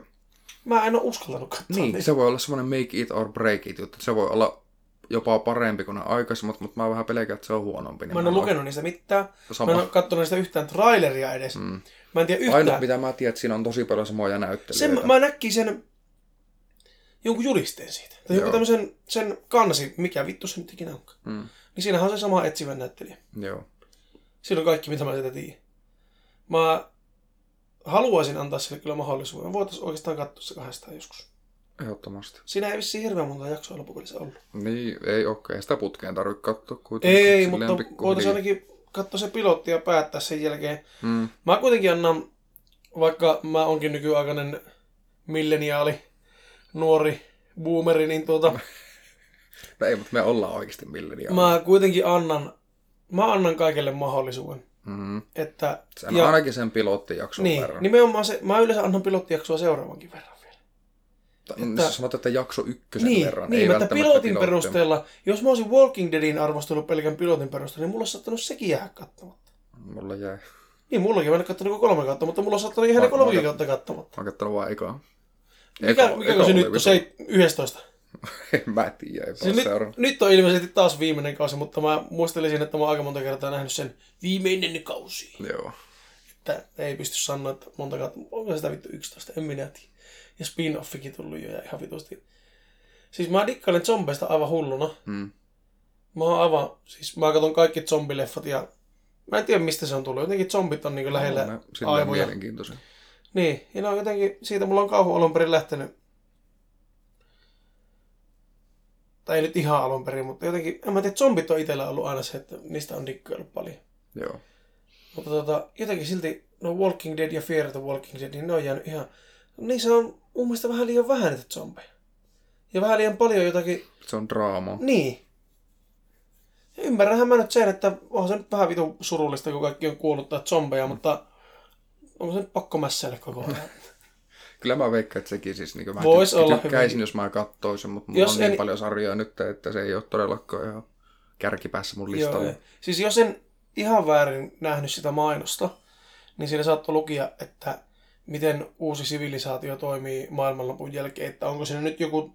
Mä en oo uskaltanut katsoa. Niin, niitä. Se voi olla semmoinen make it or break it juttu. Se voi olla jopa parempi kuin ne aikaisemmat, mutta mä vähän pelkään, että se on huonompi. Niin mä en ole lukenut niistä mitään. Sama. Mä en ole katsonut niistä yhtään traileria edes. Mm. Mä en tiedä yhtään. Ainoa mitä mä tiedän, että siinä on tosi paljon samoja näyttelijöitä. Sen, mä näkkin sen jonkun julisteen siitä. Tai joku tämmöisen sen kansi, mikä vittu se nyt ikinä onkaan. Mm. Niin siinähän on se sama etsivän näyttelijä. Joo. Siinä on kaikki, mitä mä sitä tiedän. Mä haluaisin antaa sille kyllä mahdollisuuden. Me voitaisiin oikeastaan katsoa se kahdestaan joskus. Ehdottomasti. Siinä ei vissiin hirveän monta jaksoa lopuksessa ollut. Niin, ei okei. Okay. Sitä putkeen tarvitse katsoa kuitenkin. Ei, mutta voitaisiin ainakin katsoa se pilotti ja päättää sen jälkeen. Mm. Mä kuitenkin annan, vaikka mä onkin nykyaikainen milleniaali, nuori boomeri, niin tuota... No ei, mutta me ollaan oikeasti milleniaali. Mä kuitenkin annan, mä annan kaikille mahdollisuuden. Mm-hmm. Että, se on ja, ainakin sen pilottijakson niin, verran. Nimenomaan se, mä yleensä annan pilottijaksoa seuraavankin verran vielä. Että, sä sanoit, että jakso ykkösen niin, verran. Niin, ei että pilotin pilottia. Perusteella, jos mä olisin Walking Deadin arvostellut pelkän pilotin perusteella, niin mulla olisi saattanut sekin jäädä katsomatta. Mulla jäi. Niin, mullakin mä en kattonut kolme kautta, mutta mulla olisi saattanut jäädä kolmekin kautta katsomatta. Mä oon kattonut vaan ekaa. Mikä, mikä se nyt on? Se yhdestoista. En mä tiedä, ei siis nyt, nyt on ilmeisesti taas viimeinen kausi, mutta mä muistelisin, että mä oon aika monta kertaa nähnyt sen viimeinen kausi. Joo. Että ei pysty sanoa, että monta kautta, onko sitä vittu yksitoista, en minä tiedä. Ja spin-offikin tullut jo ja ihan vitusti. Siis mä dikkailen zombeista aivan hulluna. Hmm. Mä oon aivan, siis mä katson kaikki zombileffat ja mä en tiedä mistä se on tullut. Jotenkin zombit on niinku lähellä no, no, aivoja. Mielenkiintoisia. Niin, ja no jotenkin siitä mulla on kauhu alun perin lähtenyt. Tai ei nyt ihan alun perin, mutta jotenkin, en mä tiedä, zombit on itsellä ollut aina se, että niistä on dikkailut paljon. Joo. Mutta tota, jotenkin silti, no Walking Dead ja Fear the Walking Dead, niin ne on jäänyt ihan... Niissä on mun mielestä vähän liian vähän niitä zombeja. Ja vähän liian paljon jotakin... Se on draamaa. Niin. Ja ymmärränhän mä nyt sen, että onhan se nyt vähän vitun surullista, kun kaikki on kuollut tai zombeja, mm. mutta... Onko se nyt pakko mässäillä koko ajan? Kyllä mä veikkaan, että sekin siis... Niin mä vois olla tykkäisin, hyvin. Jos mä katsoisin, mutta mulla jos on en... niin paljon sarjoja nyt, että se ei ole todellakaan ihan kärkipäässä mun listalla. Joo, siis jos en ihan väärin nähnyt sitä mainosta, niin siinä saattoi lukia, että miten uusi sivilisaatio toimii maailmanlopun jälkeen, että onko siinä nyt joku...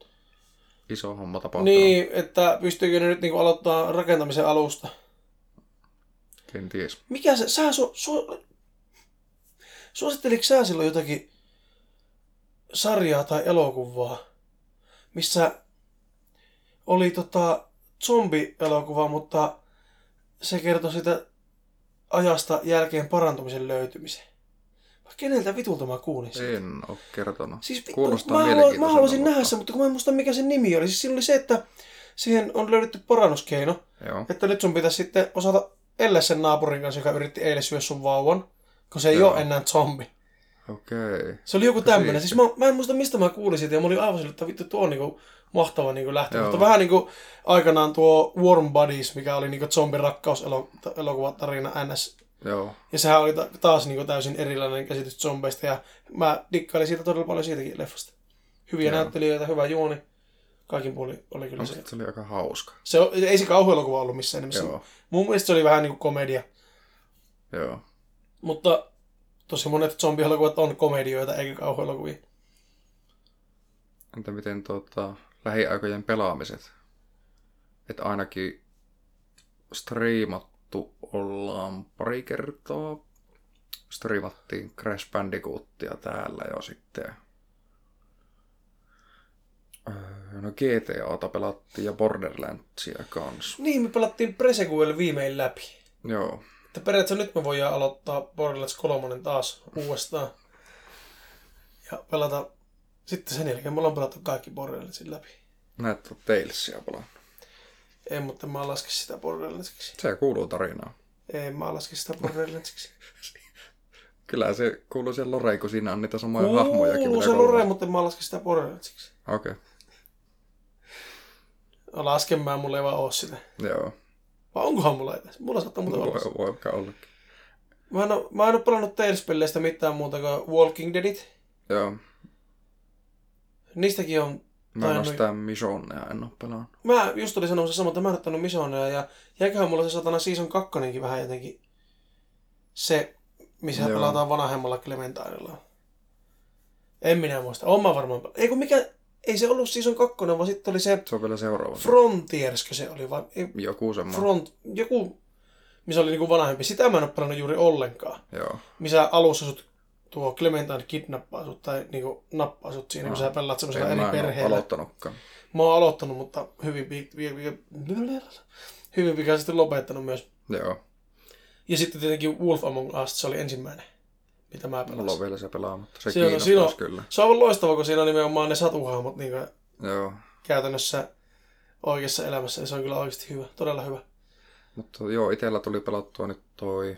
Iso homma tapahtunut. Niin, että pystyykö ne nyt niin aloittaa rakentamisen alusta? En ties. Mikä se... Sä su... su... Suositteliko sä silloin jotakin sarjaa tai elokuvaa, missä oli tota zombi-elokuva, mutta se kertoi sitä ajasta jälkeen parantumisen löytymisen? Mä keneltä vitulta mä kuulin sitä? En oo kertonut. Siis vittu, kuulostaa mielenkiintoiselta. Mä haluaisin nähdä sen, mutta kun mä en muista mikä sen nimi oli. Siis siinä oli se, että siihen on löydetty parannuskeino. Joo. Että nyt sun pitäisi sitten osata elää sen naapurin kanssa, joka yritti eilen syödä sun vauvan. Kun se ei Joo. ole enää zombi. Okei. Okay. Se oli joku tämmöinen. Siis mä, mä en muista mistä mä kuulin siitä ja mä olin aivan sille, että vittu tuo on niinku mahtava niinku lähtö. Mutta vähän niinku aikanaan tuo Warm Bodies, mikä oli niinku zombin rakkauselokuvatarina N S. Joo. Ja sehän oli taas niinku täysin erilainen käsitys zombeista ja mä dikkailin siitä todella paljon siitäkin leffasta. Hyviä Joo. näyttelijöitä, hyvä juoni. Kaikin puolin oli kyllä no, se. Se oli aika hauska. Se, ei se kauhuelokuva ollut missään nimessä. Joo. Mun mielestä se oli vähän niinku komedia. Joo. Mutta tosi monet zombielokuvat on komedioita eikä kauhuelokuvia. Entä miten tota, lähiaikojen pelaamiset? Että ainakin striimattu ollaan pari kertaa. Striimattiin Crash Bandicootia täällä jo sitten. No G T A:ta pelattiin ja Borderlandsia kanssa. Niin, me pelattiin Pre-Sequel viimein läpi. Joo. Että periaatteessa nyt me voidaan aloittaa Borderlands kolme taas uudestaan. Ja pelata... Sitten sen jälkeen me ollaan pelattu kaikki Borderlandsin läpi. Näyttää Talesia pelannut. En, mutta mä laske sitä Borderlandsiksi. Se kuuluu tarinaan. Ei, mä laske sitä Borderlandsiksi. Kyllä se kuuluu siihen Loreen, kun siinä on niitä samoja kuuluu hahmojakin. Kuuluu se Loreen, mutta mä laske sitä Borderlandsiksi. Okei. Okay. laskemaan, mulla ei vaan ole sitä. Joo. Vai onkohan mulla edes? Mulla saattaa muuten olla. Voi, voikaan ollakin. Mä en oo, mä en oo pelannut Tales-pelleistä mitään muuta kuin Walking Deadit. Joo. Niistäkin on... Mä en oo sitä missioneja, en oo pelannut. Mä just olin sanomassa samoin, että mä en ottanut missioneja ja jäiköhän mulla se satana season kakkonenkin vähän jotenkin se, missä Joo. pelataan vanhemmalla Clementainilla. En minä muista. Oon mä varmaan pelannut. Eikö mikä... Ei se ollut season kakkonen, vaan sitten oli se... Se on vielä seuraava. Frontierskö se oli? Vai... Joku semmoinen. Front... Joku, missä oli niinku vanhempi. Sitä mä en ole pelannut juuri ollenkaan. Joo. Missä alussa sut tuo Clementine kidnappaa sut tai niinku nappaa sut siinä, no. kun sä pelaat semmoisella eri perheellä. En mä en ole aloittanutkaan. Mä oon aloittanut, mutta hyvin, hyvin pikaisesti lopettanut myös. Joo. Ja sitten tietenkin Wolf Among Us, se oli ensimmäinen. Mitä mä pelasin. Mulla on vielä se pelaamatta. Se siinä, siinä, kyllä. Se on loistava, kun siinä on nimenomaan ne satuhahmot niin käytännössä oikeassa elämässä. Se on kyllä oikeasti hyvä. Todella hyvä. Mutta joo, itsellä tuli pelattua nyt toi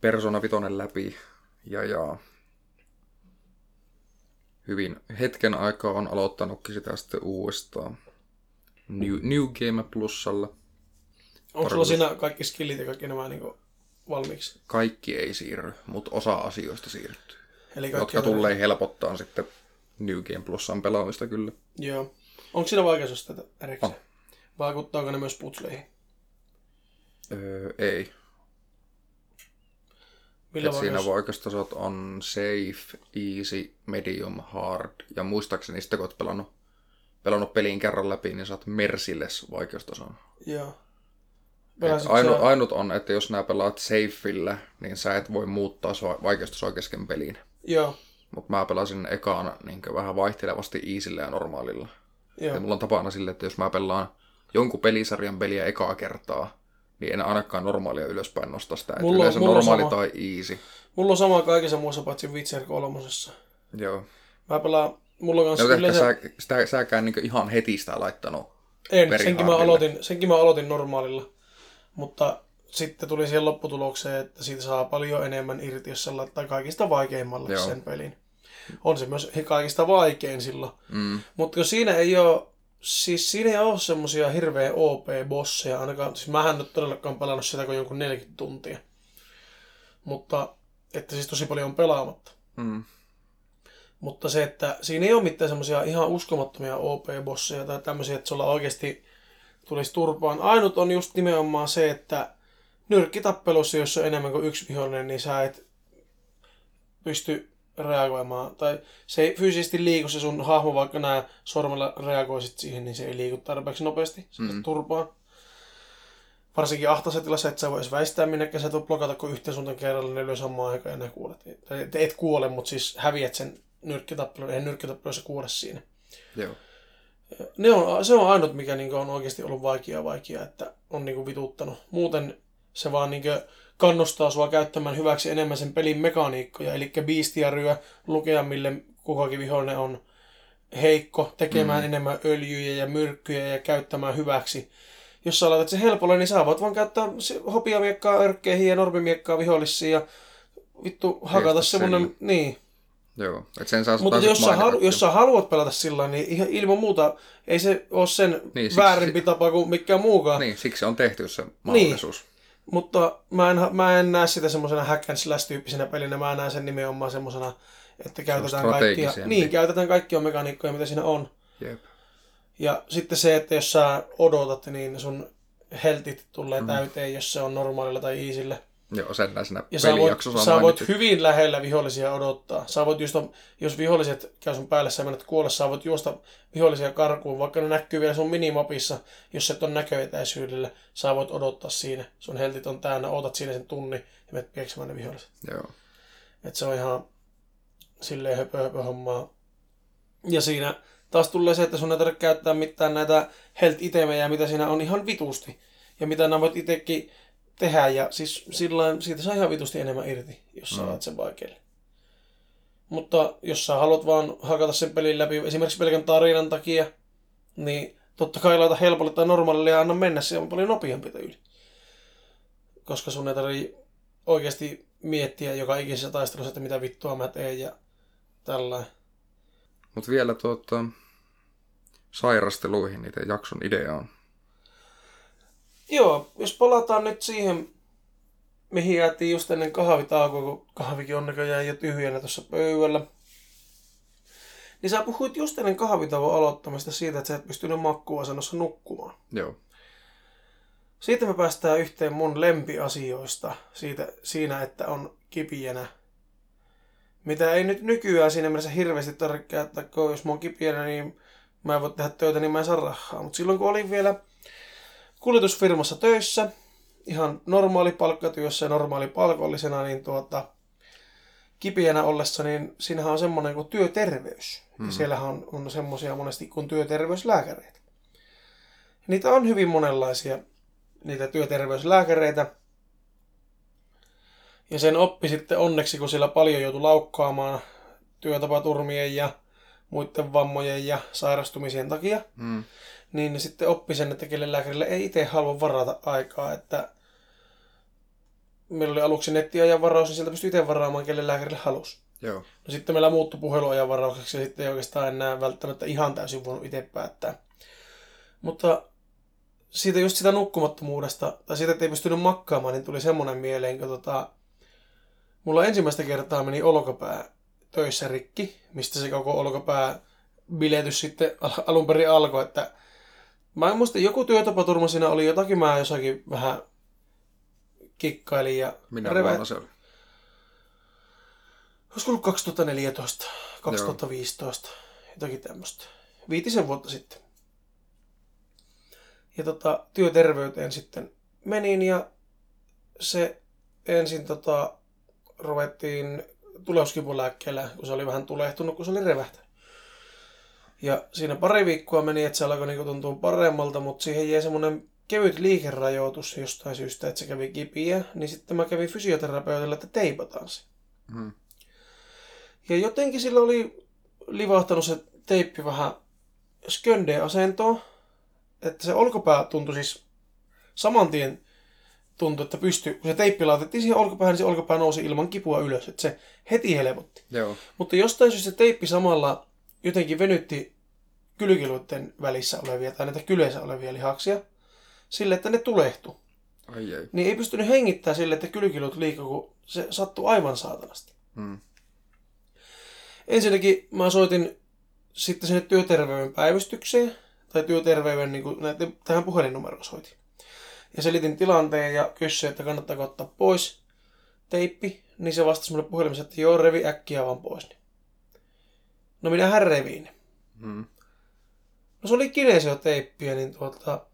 Persona viisi läpi. Ja, ja hyvin hetken aikaa on aloittanutkin sitä sitten uudestaan. New, New Game Plusalla. Onko sulla siinä kaikki skillit ja kaikki nämä... Niin kuin... valmiiksi? Kaikki ei siirry, mutta osa asioista siirtyy. Eli jotka tulee helpottaa sitten New Game Plusan pelaamista kyllä. Joo. Onko siinä vaikeus tätä erikseen? On. Vaikuttaako ne myös putsleihin? Öö, ei. Millä vaikeus? Siinä vaikeustasot on safe, easy, medium, hard. Ja muistaakseni sitten kun olet pelannut, pelannut pelin kerran läpi, niin saat merciless vaikeustason. Joo. Aino, ainut on, että jos nää pelaat safeillä, niin sä et voi muuttaa sua vaikeustasoa kesken peliin. Joo. Mut mä pelasin ekaan niin vähän vaihtelevasti easillä ja normaalilla. Joo. Ja mulla on tapana sille, että jos mä pelaan jonkun pelisarjan peliä ekaa kertaa, niin en ainakaan normaalia ylöspäin nostaa sitä. Mulla, yleensä mulla normaali sama, tai easy. Mulla on sama kaikessa muussa paitsi Witcher kolmosessa. Joo. Mä pelaan, mulla on kanssa yleensä... Sä, sitä, säkään niin ihan heti sitä laittanut. En, senkin mä, aloitin, senkin mä aloitin normaalilla. Mutta sitten tuli siihen lopputulokseen, että siitä saa paljon enemmän irti, jos sen laittaa kaikista vaikeimmalle Joo. sen pelin. On se myös kaikista vaikein silloin. Mm. Mutta jos siinä ei ole, siis siinä ei ole semmosia hirveä O P-bosseja, ainakaan, siis mähän nyt todellakaan pelannut sitä kuin jonkun neljäkymmentä tuntia. Mutta, että siis tosi paljon on pelaamatta. Mm. Mutta se, että siinä ei ole mitään semmosia ihan uskomattomia O P-bosseja tai tämmöisiä, että sulla oikeasti... tulisi turpaan. Ainut on just nimenomaan se, että nyrkkitappelussa, jos on enemmän kuin yksi vihollinen, niin sä et pysty reagoimaan. Tai se ei fyysisesti liiku se sun hahmo, vaikka nää sormella reagoisit siihen, niin se ei liiku tarpeeksi nopeasti. Se mm. turpaan. Varsinkin ahtaisessa tilassa, et sä vois väistää minnekään, sä et voi blokata, kun yhteen suuntaan kerralla ne lyö samaan aikaan ja nää kuulet. Et, et kuole, mutta siis häviät sen nyrkkitappelun. Eihän nyrkkitappelussa kuole siinä. Joo. Ne on, se on ainut, mikä niinku on oikeasti ollut vaikea vaikea, että on niinku vituttanut. Muuten se vaan niinku kannustaa sua käyttämään hyväksi enemmän sen pelin mekaniikkoja, eli bestiaryä, lukea mille kukakin vihollinen on heikko, tekemään mm. enemmän öljyjä ja myrkkyjä ja käyttämään hyväksi. Jos sä laitat sen helpolle, niin sä voit vaan käyttää hopiamiekkaa, örkkeihin ja normimiekkaa vihollisiin ja vittu hakata semmonen... Niin. Joo, et sen saa. Mutta jos sä, halu, jos sä haluat pelata sillä, niin ihan ilman muuta ei se ole sen niin, siksi, väärimpi tapa kuin mikään muukaan. Niin, siksi on tehty se mahdollisuus. Niin. Mutta mä en, mä en näe sitä semmoisena hack and slash-tyyppisenä pelinä, mä näen sen nimenomaan semmoisena, että käytetään kaikkia, niin, käytetään kaikkia mekaniikkoja, mitä siinä on. Jep. Ja sitten se, että jos sä odotat, niin sun heltit tulee mm. täyteen, jos se on normaalilla tai easyllä. Joo, sen näisenä pelijaksossa on. Sä voit hyvin lähellä vihollisia odottaa. Sä voit just, jos viholliset käy sun päälle, sä menet kuolla, sä voit juosta vihollisia karkuun, vaikka ne näkyy vielä sun minimapissa, jos et on näköetäisyydellä. Sä voit odottaa siinä. Sun heltit on täynnä, odotat siinä sen tunnin ja menet pieksemään ne viholliset. Joo. Et se on ihan silleen höpö, höpö hommaa. Ja siinä taas tulee se, että sun ei tarvitse käyttää mitään näitä health-itemejä, mitä siinä on ihan vitusti. Ja mitä nämä voit itsekin... tehdä, ja siis sillain, siitä saa ihan vitusti enemmän irti, jos sä alat sen vaikealle. Mutta jos sä haluat vaan hakata sen pelin läpi esimerkiksi pelkän tarinan takia, niin totta kai laita helpolle tai normaalille ja anna mennä, se on paljon nopeampi yli. Koska sun ei tarvitse oikeasti miettiä joka ikisessä taistelussa, että mitä vittua mä teen ja tällainen. Mut vielä tuota, sairasteluihin niiden jakson idea on. Joo, jos palataan nyt siihen, mihin jäätiin just ennen kahvitaukoa, kun kahvikin on näköjään jo tyhjänä tuossa pöydällä. Niin sä puhuit just ennen kahvitauon aloittamista siitä, että sä et pystynyt makkuasennossa nukkumaan. Joo. Siitä me päästään yhteen mun lempiasioista siitä, siinä, että on kipijänä. Mitä ei nyt nykyään siinä mielessä hirveästi tarvitse käyttää, kun jos mä oon kipijänä, niin mä en voi tehdä töitä, niin mä en saa rahaa. Mutta silloin kun olin vielä kuljetusfirmassa töissä, ihan normaali palkkatyössä ja normaali palkollisena, niin tuota, kipijänä ollessa, niin siinähän on semmoinen kuin työterveys. Mm-hmm. Ja siellähän on, on semmoisia monesti kuin työterveyslääkäreitä. Niitä on hyvin monenlaisia, niitä työterveyslääkäreitä. Ja sen oppi sitten onneksi, kun siellä paljon joutui laukkaamaan työtapaturmien ja muiden vammojen ja sairastumisien takia, mm. niin ne sitten oppi sen, että kelle lääkärille ei itse halua varata aikaa. Että meillä oli aluksi nettiajan varaus, niin sieltä pystyi itse varaamaan, kelle lääkärille halusi. Joo. No sitten meillä muuttui puheluajan varaukseksi ja sitten ei oikeastaan enää välttämättä ihan täysin voinut itse päättää. Mutta siitä just sitä nukkumattomuudesta, tai siitä, että ei pystynyt makkaamaan, niin tuli semmoinen mieleen, kun tota, mulla ensimmäistä kertaa meni olkapää töissä rikki, mistä se koko olkapää biletys sitten alun perin alkoi, että mä en muista, joku työtapaturma siinä oli, jotakin mä jossakin vähän kikkailin ja... Minä revät... vuonna se oli? Olisiko ollut kaksituhattaneljätoista, kaksituhattaviisitoista, joo, jotakin tämmöistä. Viitisen vuotta sitten. Ja tota, työterveyteen sitten menin ja se ensin tota, ruvettiin tuleuskipulääkkeellä, kun se oli vähän tulehtunut, kun se oli revähtänyt. Ja siinä pari viikkoa meni, että se alkoi niin tuntua paremmalta, mutta siihen jäi semmoinen kevyt liikerajoitus jostain syystä, että se kävi kipiä. Niin sitten mä kävin fysioterapeutilla, että teipataan se. Hmm. Ja jotenkin sillä oli livahtanut se teippi vähän sköndeen asentoon. Että se olkapää tuntui siis saman tien tuntui, että pystyi, kun se teippi laitettiin siihen olkapäähän, niin se olkapää nousi ilman kipua ylös, että se heti helpotti. Joo. Mutta jostain syystä se teippi samalla jotenkin venytti kylkiluiden välissä olevia tai näitä kyleissä olevia lihaksia sille, että ne tulehtui. Ai ei. Niin ei pystynyt hengittämään sille, että kylkiluut liikkuu, kun se sattui aivan saatanasti. Hmm. Ensinnäkin mä soitin sitten sinne työterveyden päivystykseen, tai työterveyden, niin kuin näiden, tähän puhelinnumeroon soitin. Ja selitin tilanteen ja kysyin, että kannattaako ottaa pois teippi. Niin se vastasi mulle puhelimessa, että joo, revi äkkiä vaan pois. No minähän reviin. Hmm. No se oli kinesioteippiä, niin tuota...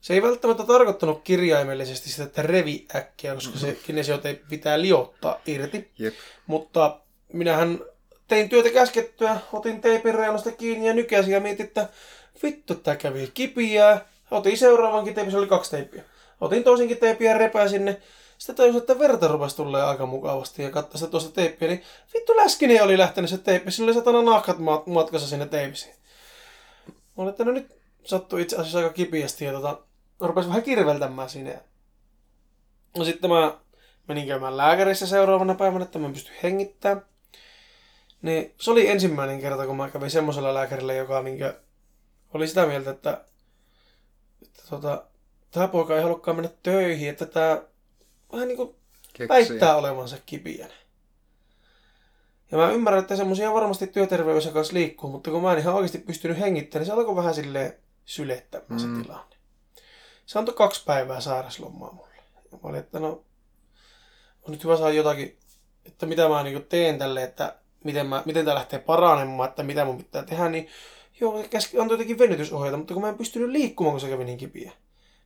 Se ei välttämättä tarkoittanut kirjaimellisesti sitä, että revi äkkiä, koska se kinesioteippi pitää liottaa irti. Jep. Mutta minähän... Tein työtä käskettyä, otin teipin reunasta kiinni ja nykäsin ja mietin, että vittu, tää kävi kipiää. Otin seuraavankin teipin, se oli kaksi teipiä. Otin toisenkin teipiä ja repäsin ne. Sitten tajusin, että verta rupesi tulee aika mukavasti ja katsoin sitä tuosta teippiä, niin vittu läskinen oli lähtenyt se teippi. Sillä oli satana nahkat matkassa sinne teipisiin. Mä olin, että no nyt sattui itse asiassa aika kipiästi ja tota, rupesin vähän kirveltämään sinne. No sitten mä menin käymään lääkärissä seuraavana päivänä, että mä pystyn hengittämään. Niin se oli ensimmäinen kerta, kun mä kävin semmoisella lääkärillä, joka niinkö oli sitä mieltä, että, että tota, tämä poika ei halukkaan mennä töihin, että tämä vähän niin kuin väittää olevansa kipijänä. Ja mä ymmärrän, että semmoisia varmasti työterveydessä kanssa liikkuu, mutta kun mä en ihan oikeasti pystynyt hengittämään, niin se alkoi vähän silleen sylettämään mm. se tilanne. Se antoi kaksi päivää sairaslomaa mulle. Ja mä olin, että no, on nyt hyvä saada jotakin, että mitä mä niin teen tälle, että Miten, mä, miten tämä lähtee paranemaan, että mitä mun pitää tehdä, niin joo, käski antoi jotenkin venytysohjeita, mutta kun mä en pystynyt liikkumaan, kun se kävi niin kipiä.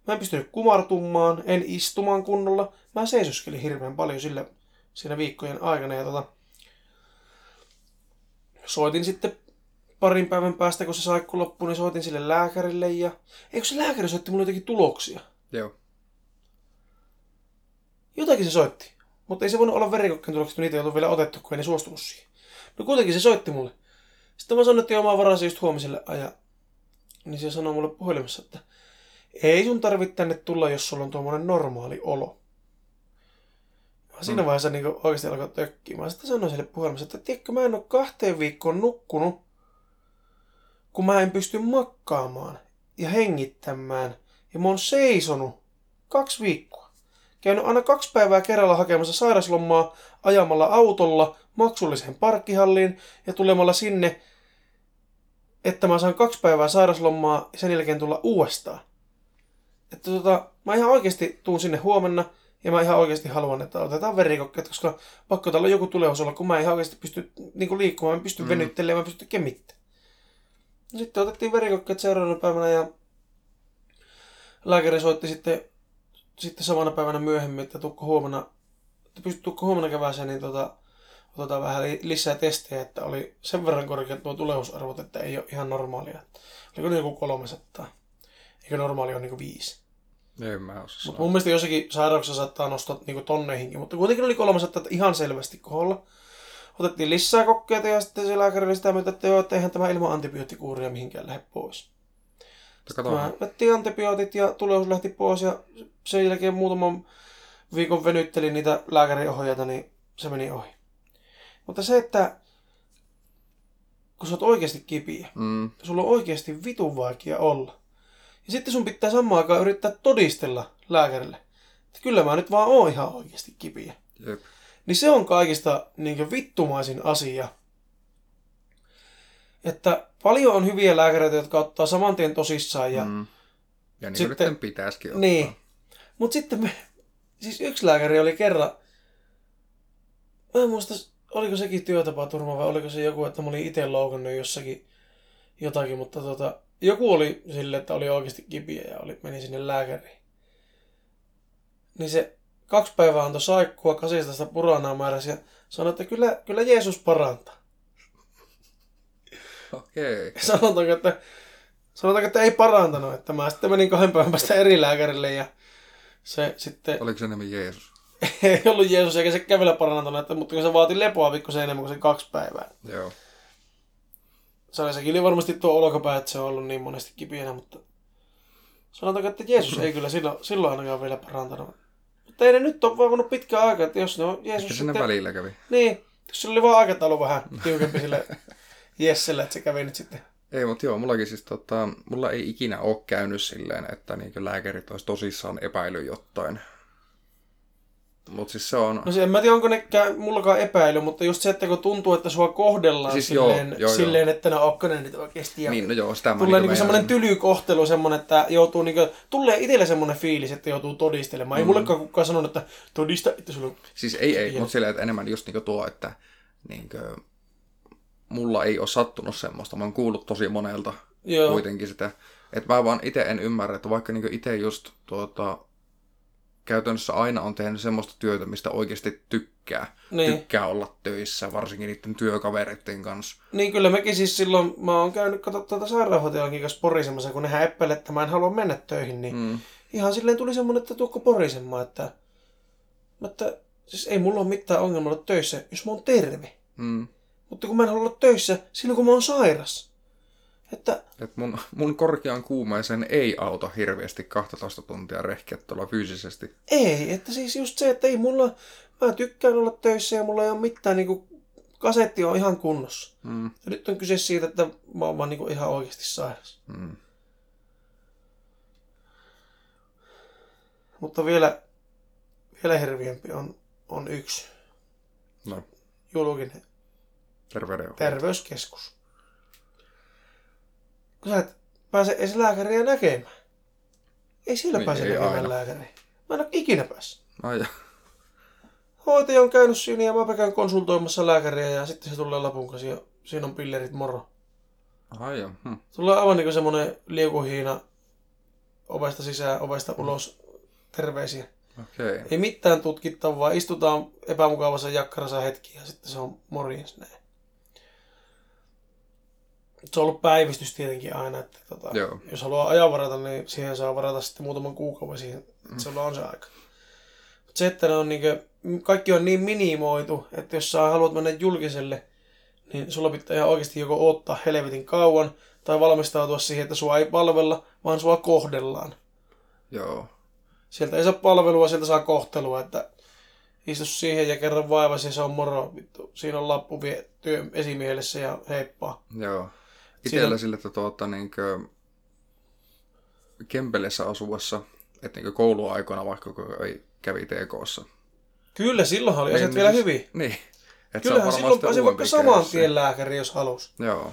Mä en pystynyt kumartumaan, en istumaan kunnolla. Mä seisoskelin hirveän paljon sillä, siinä viikkojen aikana. Ja tota, soitin sitten parin päivän päästä, kun se saikku loppui, niin soitin sille lääkärille. Ja... Eikö se lääkäri soitti mulle jotakin tuloksia? Joo. Jotakin se soitti, mutta ei se voinut olla verikokkeen tuloksia, kun niitä ei ollut vielä otettu, kun ei ne suostunut siihen. No kuitenkin se soitti mulle. Sitten mä sanoin, että joo, mä varasin just huomiselle ajan. Niin se sanoi mulle puhelimessa, että ei sun tarvitse tänne tulla, jos sulla on tuommoinen normaali olo. Mä siinä mm. vaiheessa niin oikeasti alkoi tökkiä. Mä sitten sanoin sille puhelimessa, että tiedätkö, mä en ole kahteen viikkoon nukkunut. kun mä en pysty makkaamaan ja hengittämään. Ja mä oon seisonut kaksi viikkoa. Käynyt aina kaksi päivää kerralla hakemassa sairaslomaa ajamalla autolla maksulliseen parkkihalliin ja tulemalla sinne, että mä saan kaksi päivää sairaslomaa ja sen jälkeen tulla uudestaan. Että tota, mä ihan oikeasti tuun sinne huomenna ja mä ihan oikeasti haluan, että otetaan verikokkeet, koska pakko täällä on joku tulehus olla, kun mä ihan oikeasti pysty niin liikkumaan, mä pystyn mm. venyttelemään, mä pystyn kemittämään. Sitten otettiin verikokkeet seuraavana päivänä ja lääkäri soitti sitten, sitten samana päivänä myöhemmin, että tukko huomenna, tukko huomenna kevääseen, niin tota, otetaan vähän lisää testejä, että oli sen verran korkeat nuo tulehusarvot, että ei ole ihan normaalia. Oliko ne joku kolmesataa? Eikö normaali ole niin kuin viisi? Ei, mä osaa sanoa. Mun mielestä jossakin sairauksessa saattaa nostaa niin kuin tonneihinkin, mutta kuitenkin oli kolmesataa ihan selvästi koholla. Otettiin lisää kokkeita ja sitten se lääkäri oli sitä myötä, että joo, että eihän tämä ilman antibioottikuuria mihinkään lähde pois. Mä vettiin antibiootit ja tulehus lähti pois ja sen jälkeen muutaman viikon venyttelin niitä lääkäriohjeita, niin se meni ohi. Mutta se, että kun sä oot oikeasti kipiä, mm. sulla on oikeasti vitun vaikea olla. Ja sitten sun pitää samaan aikaan yrittää todistella lääkärille, että kyllä mä nyt vaan oon ihan oikeasti kipiä. Jep. Niin se on kaikista niin vittumaisin asia. Että paljon on hyviä lääkäreitä, jotka ottaa saman tien tosissaan. Ja, mm. ja niin sitten, nyt pitäisikin ottaa. Niin. Mutta sitten me, siis yksi lääkäri oli kerran, mä en muista, oliko sekin työtapaturma vai oliko se joku, että mä olin itse loukannut jossakin jotakin, mutta tota, joku oli silleen, että oli oikeasti kipiä ja oli, meni sinne lääkäriin. Niin se kaksi päivää antoi saikkua, kahdeksantoista puranaa määräsi ja sanoi, että kyllä, kyllä Jeesus parantaa. Okei. Sanotaanko, että, sanotaanko, että ei parantanut. Että mä sitten menin kahden päivän päästä eri lääkärille ja se sitten... Oliko se enemmän Jeesus? Ei ollut Jeesus, eikä se kävellä parantanut, että, mutta kun se vaati lepoa pikkusen enemmän kuin se kaksi päivää. Joo. Sekin oli varmasti tuo olkapää, että se on ollut niin monesti kipienä, mutta sanotaanko, että Jeesus ei kyllä silloin, silloin ainakaan vielä parantanut. Mutta ei ne nyt ole vaivannut pitkään aikaa, että jos ne on Jeesus... Ehkä sinne sitten... välillä kävi. Niin, jos sillä oli vaan aikataulu vähän tiukempi sille... Jessellä, että se kävi nyt sitten. Ei, mutta joo, mullakin siis tota, mulla ei ikinä ole käynyt silleen, että niinku lääkärit olisi tosissaan epäily jotain. Mut siis se on... No se, en mä tiedä, onko ne käy, mullakaan epäily, mutta just se, että kun tuntuu, että sua kohdellaan siis silleen, joo, joo, silleen joo. Että no okko ne nyt oikeesti. Niin, no joo, sitä mä tulee niinku semmonen tylykohtelu, semmonen, että joutuu niinku... Tulee itselle semmonen fiilis, että joutuu todistelemaan. Mm-hmm. Ei mullekaan kukaan sanonut, että todista, että sulla on... Siis ei, ei, mutta silleen, että enemmän just niinku tuo, että niinku... Mulla ei ole sattunut semmoista. Mä oon kuullut tosi monelta Joo. kuitenkin sitä. Että mä vaan itse en ymmärrä, että vaikka niinku itse just tuota, käytännössä aina on tehnyt semmoista työtä, mistä oikeasti tykkää. Niin. Tykkää olla töissä, varsinkin niiden työkavereiden kanssa. Niin kyllä mekin siis silloin, mä oon käynyt katsomaan tuota sairaanhoitajankin kanssa porisemassa, kun nehän epäilee, että mä en halua mennä töihin. Niin mm. ihan silleen tuli semmoinen, että tuukko porisemaan, että, että siis ei mulla ole mitään ongelmaa olla töissä, jos mä oon terve. Mm. Mutta kun mä en halua olla töissä silloin, kun mä oon sairas. Että... Et mun, mun korkean kuumeisen ei auta hirveästi kaksitoista tuntia rehkeä tuolla fyysisesti. Ei, että siis just se, että ei mulla... Mä tykkään olla töissä ja mulla ei ole mitään niinku... Kasetti on ihan kunnossa. Mm. Ja nyt on kyse siitä, että mä oon vaan niinku ihan oikeasti sairas. Mm. Mutta vielä, vielä hirveämpi on, on yksi. No. Julkinen. Terveyskeskus. Kun sä et pääse edes lääkäriä näkemään. Ei siellä niin, pääse ei näkemään aina. Lääkäriä. Mä en ole ikinä päässyt. Aja. Hoitaja on käynyt siinä ja mä käyn konsultoimassa lääkäriä ja sitten se tulee lapun kanssa ja siinä on pillerit moro. Aja. Hm. Tulee aivan niin kuin semmonen liukuhiina ovesta sisään, ovesta ulos terveisiä. Okay. Ei mitään tutkittavaa. Istutaan epämukavassa jakkarassa hetki ja sitten se on morjens näin. Se on ollut päivystys tietenkin aina, että tota, jos haluaa ajan varata, niin siihen saa varata sitten muutaman kuukauden siihen, mm. se on se aika. Mutta se, että ne on niinku, kaikki on niin minimoitu, että jos sä haluat mennä julkiselle, niin sulla pitää ihan oikeasti joko odottaa helvetin kauan tai valmistautua siihen, että sua ei palvella, vaan sua kohdellaan. Joo. Sieltä ei saa palvelua, sieltä saa kohtelua, että istu siihen ja kerran vaivasi ja se on moro. Siinä on lappu vie työ esimielessä ja heippaa. Joo. Itsellä sille, että tuota, niin kuin Kempelessä asuvassa, että niin kuin kouluaikana vaikka ei kävi T K:ssa. Kyllä, silloinhan oli asiat niin, vielä niin, hyvin. Niin. Et kyllähän silloin pääsi vaikka saman tien lääkäri, jos halusi. Joo.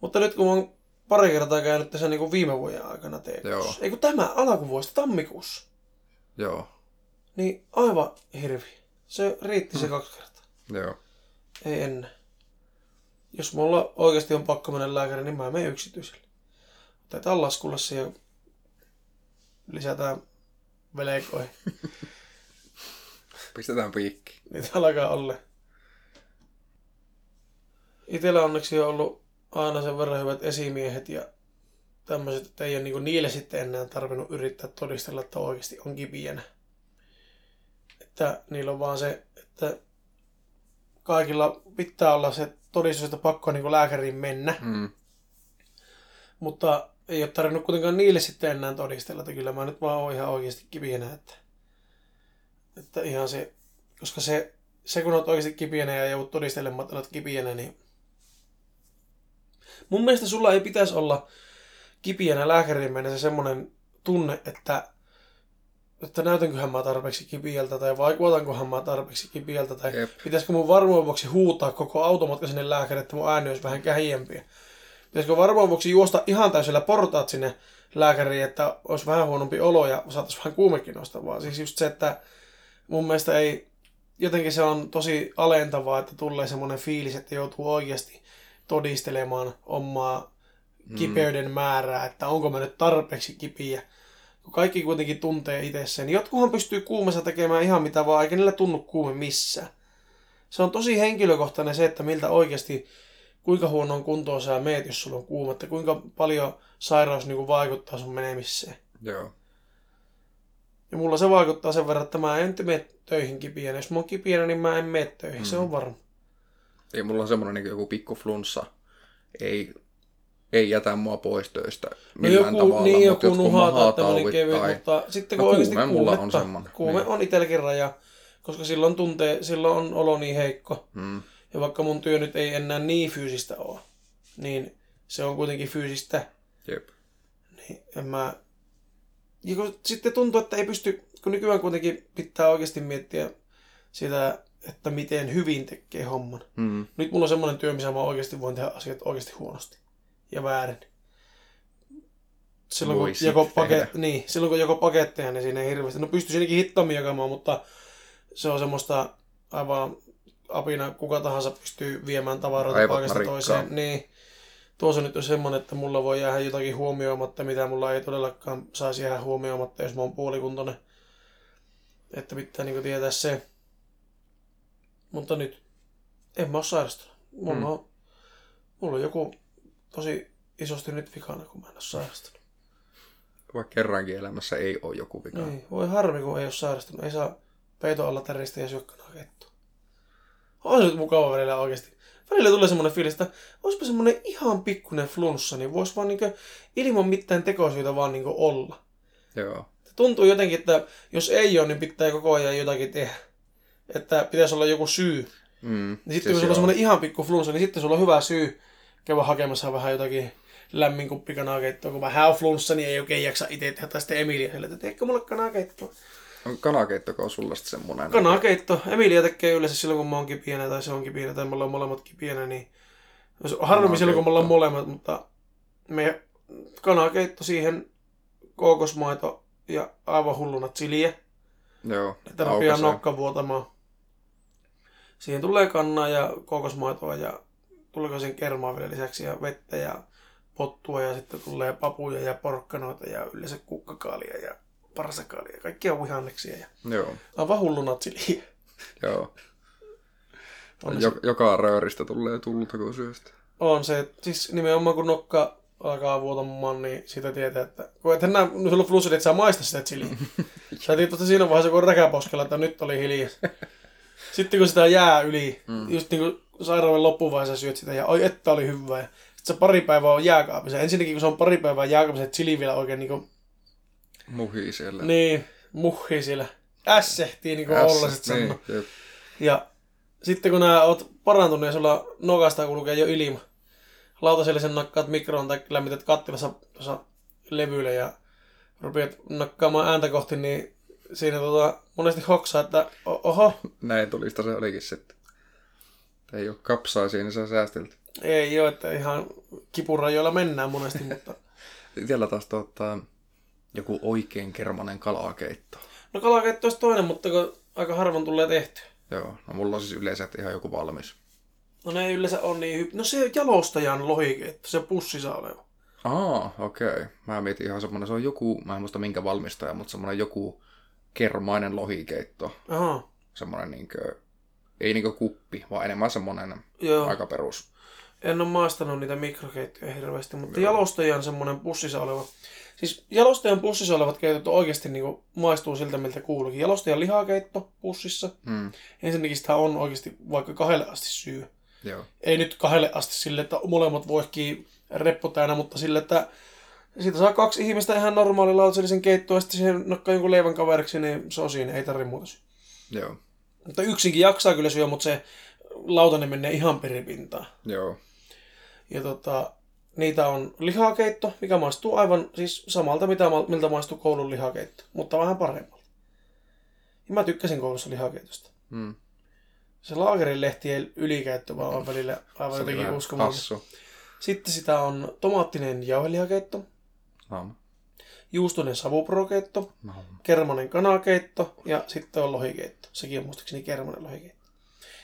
Mutta nyt kun olen pari kertaa käynyt tässä niin kuin viime vuoden aikana T K:ssa. Ei kun tämä alkuvuosi, tammikuussa. Joo. Niin aivan hirviä. Se riitti se kaksi kertaa. Joo. Ei ennen. Jos mulla oikeasti on pakko mennä lääkäriin, niin mä menen yksityiselle. Otetaan laskulassa ja lisätään veleikoihin. Pistetään piikki. Niitä alkaa olla. Itellä onneksi on ollut aina sen verran hyvät esimiehet ja tämmöiset, että ei ole niinku niille sitten enää tarvinnut yrittää todistella, että oikeasti on kipienä. Että niillä on vaan se, että kaikilla pitää olla se todistus, että pakko on niin kuin lääkäriin mennä. Mm. Mutta ei ole tarvinnut kuitenkaan niille sitten enää todistella, että kyllä mä nyt vaan oon ihan oikeasti kipienä. Että, että ihan se, koska se, se kun oot oikeasti kipienä ja joudut todistelemaan, että olet kipienä, niin mun mielestä sulla ei pitäisi olla kipienä lääkäriin mennä se semmoinen tunne, että että näytänköhän mä tarpeeksi kipieltä tai vaikutankohan mä tarpeeksi kipieltä tai Jep. pitäisikö mun varmuuden vuoksi huutaa koko automatka sinne lääkäri, että mun ääni olisi vähän kähiempiä. Pitäisikö varmuuden vuoksi juosta ihan täysillä portaat sinne lääkäriin, että olisi vähän huonompi olo ja saataisiin vähän kuumekin nostavaa. Siis just se, että mun mielestä ei, jotenkin se on tosi alentavaa, että tulee semmoinen fiilis, että joutuu oikeasti todistelemaan omaa kipeyden määrää, että onko mä nyt tarpeeksi kipiä. Kun kaikki kuitenkin tuntee itse sen, niin jotkuhan pystyy kuumassa tekemään ihan mitä vaan, eikä niillä tunnu kuume missään. Se on tosi henkilökohtainen se, että miltä oikeasti, kuinka huonoon kuntoon sä meet, jos sulla on kuumetta, kuinka paljon sairaus niin kuin vaikuttaa sun menemiseen. Joo. Ja mulla se vaikuttaa sen verran, että mä en mene töihin kipienä. Jos mä oon kipienä, niin mä en mene töihin, mm. se on varma. Ei, mulla on semmoinen niin joku pikku flunssa. Ei... Ei jätä mua pois töistä millään no joku, tavalla, niin, mutta jotkut mahatauvit kevyt, tai... Mutta sitten kun no, oikeasti kuume, kuumetta, on semmoinen. Kuume niin. On itselläkin raja, koska silloin tuntee, silloin on olo niin heikko. Hmm. Ja vaikka mun työ nyt ei enää niin fyysistä ole, niin se on kuitenkin fyysistä. Jep. Niin en mä... Ja kun sitten tuntuu, että ei pysty, kun nykyään kuitenkin pitää oikeasti miettiä sitä, että miten hyvin tekee homman. Hmm. Nyt mulla on semmoinen työ, missä mä oikeasti voin tehdä asiat oikeasti huonosti. Ja väärin. Silloin kun, joko paket, niin, silloin kun joko paketteja, niin siinä ei hirveästi. No pystyisi ainakin hittommin jakamaan, mutta se on semmoista aivan apina. Kuka tahansa pystyy viemään tavaroita aivan paikasta marikkaa. Toiseen. Niin, tuossa nyt on semmoinen, että mulla voi jäädä jotakin huomioimatta, mitä mulla ei todellakaan saisi jäädä huomioimatta, jos mä oon puolikuntoinen. Että pitää niin kuin tietää se. Mutta nyt en mä oo sairastunut. Mulla, hmm. on, mulla on joku... Tosi isosti nyt vikana, kun mä en ole sairastunut. Vaikka kerrankin elämässä ei ole joku vikana. Niin, voi harmi, kun ei ole sairastunut. Ei saa peiton alla täristä ja syökkänä kettua. On se nyt mukava välillä oikeasti. Välillä tulee semmoinen fiilis, että olisipa semmoinen ihan pikkuinen flunssa, niin voisi vaan niinku ilman mitään tekosyitä vaan niinku olla. Joo. Tuntuu jotenkin, että jos ei ole, niin pitää koko ajan jotakin tehdä. Että pitäisi olla joku syy. Mm, niin sitten kun sulla on semmoinen ihan pikku flunssa, niin sitten sulla on hyvä syy. Käydä hakemassa vähän jotakin lämmin kuppi kanakeittoa. Kun vähän on flunssa, niin ei oikein jaksa itse tehdä. Tai sitten Emilia sille, että teekö mulle kanakeittoa. Kanakeittoko on sulla sitten semmoinen? Kanakeitto. Emilia tekee yleensä silloin, kun mä oon kipienä tai se on kipienä tai me ollaan molemmat kipienä. Niin... Harvemmin silloin, kun me ollaan molemmat, mutta me kanakeitto siihen, kookosmaito ja aivan hulluna chiliä. Joo, että rupeaa nokka vuotamaan. Siihen tulee kannaa ja kookosmaitoa ja... Tuleeko sen kermaa vielä lisäksi ja vettä ja pottua ja sitten tulee papuja ja porkkanoita ja yleensä kukkakaalia ja parsakaalia. Kaikkia vihanneksia ja Joo. aivan hulluna chiliä. Joo. On se... Joka rööristä tulee tulta kun syöstä. On se. Siis nimenomaan kun nokka alkaa vuotamaan, niin sitä tietää, että... Kun ethän nää, sulla on flussit, et saa maista sitä chiliä. Sä tietysti siinä vaiheessa, kun on räkäposkella, että nyt oli hiljaa. Sitten kun sitä jää yli, mm. just niin kuin... Sairaalan loppuvaiheessa syöt sitä ja oi että oli hyvää. Sitten se pari päivää on jääkaapissa. Ensinnäkin kun se on pari päivää jääkaapissa, että chili vielä oikein niinku... Muhii siellä. Niin, muhii siellä. Ässehtii niinku olla sitten niin, sanoo. Ja sitten kun nää oot parantunut ja sulla nokasta kulkee jo ilma, lautaselle sen nakkaat mikroon tai lämmität kattilassa levyllä ja rupeat nakkaamaan ääntä kohti, niin siinä tota, monesti hoksaa, että oho. Näin tulista se olikin sitten. Ei ole kapsaa siinä, se on säästelty. Ei ole, että ihan kipurajoilla mennään monesti, mutta... Itsellä taas tuottaa joku oikein kermanen kalakeitto. No kalakeitto olisi toinen, mutta aika harvoin tulee tehty. Joo, no mulla on siis yleensä ihan joku valmis. No ne ei yleensä ole niin hyppi. No se jalostajan lohikeitto, se pussissa oleva. Aa, okei. Okay. Mä mietin ihan semmoinen, se on joku, mä en muista minkä valmistaja, mutta semmoinen joku kermainen lohikeitto. Aha. Semmoinen niinkö, ei niinkö kuppi, vaan enemmän semmoinen aika perus. En ole maastanut niitä mikrokeittoja hirveästi, mutta joo. Jalostajan semmoinen pussissa oleva. Siis jalostajan pussissa olevat keitot oikeasti niin maistuu siltä, miltä kuuluukin. Jalostajan lihakeitto pussissa. Hmm. Ensinnäkin sitä on oikeasti vaikka kahdelle asti syy. Joo. Ei nyt kahdelle asti sille, että molemmat voihkii reppu täynnä, mutta sille, että siitä saa kaksi ihmistä ihan normaali lautasellisen keittoa ja sitten siihen nakkaa jonkun leivän kaveriksi, niin se on siinä, ei tarvitse muuta. Joo. Mutta yksinkin jaksaa kyllä syö, mutta se lautanen menee ihan peripintaan. Joo. Ja tota, niitä on lihakeitto, mikä maistuu aivan siis samalta, mitä, miltä maistuu koulun lihakeitto, mutta vähän paremmalta. Ja mä tykkäsin koulussa lihakeitosta. Mm. Se laakerin lehti ei ylikäyttö, vaan on välillä aivan jotenkin uskomaton. Sitten sitä on tomaattinen jauhelihakeitto, no. juustoinen savupurokeitto, no. kermanen kanakeitto ja sitten on lohikeitto. Sekin on muistaakseni kermanen lohikeitto.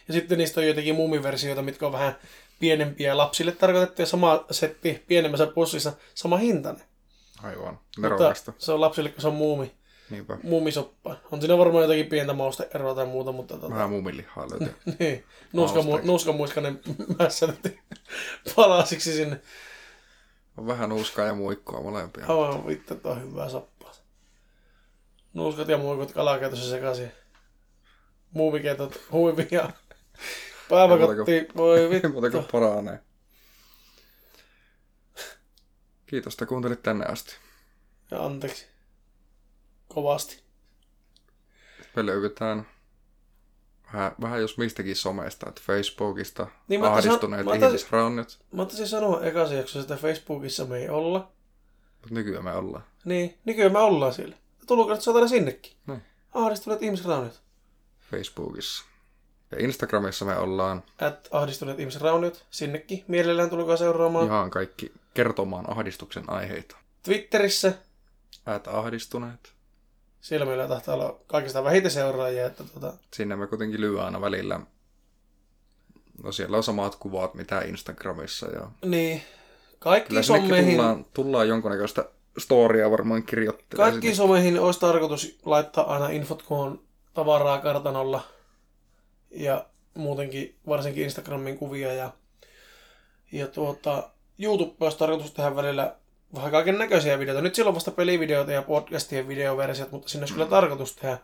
Ja sitten niistä on joitakin muumiversioita, mitkä on vähän pienempiä lapsille tarkoitettuja. Sama setti pienemmässä pussissa, sama hintainen. Aivan, nerokasta. Mutta se on lapsille, kun se on muumi. Niinpä. Muumisoppa. On siinä varmaan jotakin pientä mausteeroa tai muuta, mutta... Tota... Vähän muumilihaa löytyy. Niin. Nuuskamuiskainen mässätetty palasiksi sinne. On vähän nuuskaa ja muikkoa molempia. Aivan vittu, tuo on hyvää soppaa. Nuuskat ja muikot kalakeitossa sekaisin. Muumikeitot huivia. Päiväkotti, voi vittu. Muuta kuin paranee. Kiitos, että kuuntelit tänne asti. Ja anteeksi. Kovasti. Me löydetään vähän, vähän jos mistäkin somesta, että Facebookista, niin, Ahdistuneet ihmisrauniot. Mä ottaisin sanoa ekassa jaksossa, että Facebookissa me ei olla. Mutta nykyään me ollaan. Niin, nykyään me ollaan siellä. Tulkoon, että saadaan sinnekin. Niin. Ahdistuneet ihmisrauniot. Facebookissa. Ja Instagramissa me ollaan. At Ahdistuneet ihmisrauniot. Sinnekin. Mielellään tulkaa seuraamaan. Ihan kaikki kertomaan ahdistuksen aiheita. Twitterissä. At Ahdistuneet. Siellä meillä tahtaa olla kaikista vähiten seuraajia. Että tuota... Sinne me kuitenkin lyö aina välillä. No siellä on samat kuvat, mitä Instagramissa. Ja... Niin. Kaikki someihin... Tullaan, tullaan jonkunnäköistä storia varmaan kirjoittelemaan. Kaikki someihin olisi tarkoitus laittaa aina infot, kun on tavaraa kartanolla. Ja muutenkin varsinkin Instagramin kuvia. Ja, ja tuota, YouTube olisi tarkoitus tehdä välillä... Vähän kaiken näköisiä videoita. Nyt silloin vasta pelivideoita ja podcastien videoversiot, mutta sinne olisi mm. kyllä tarkoitus tehdä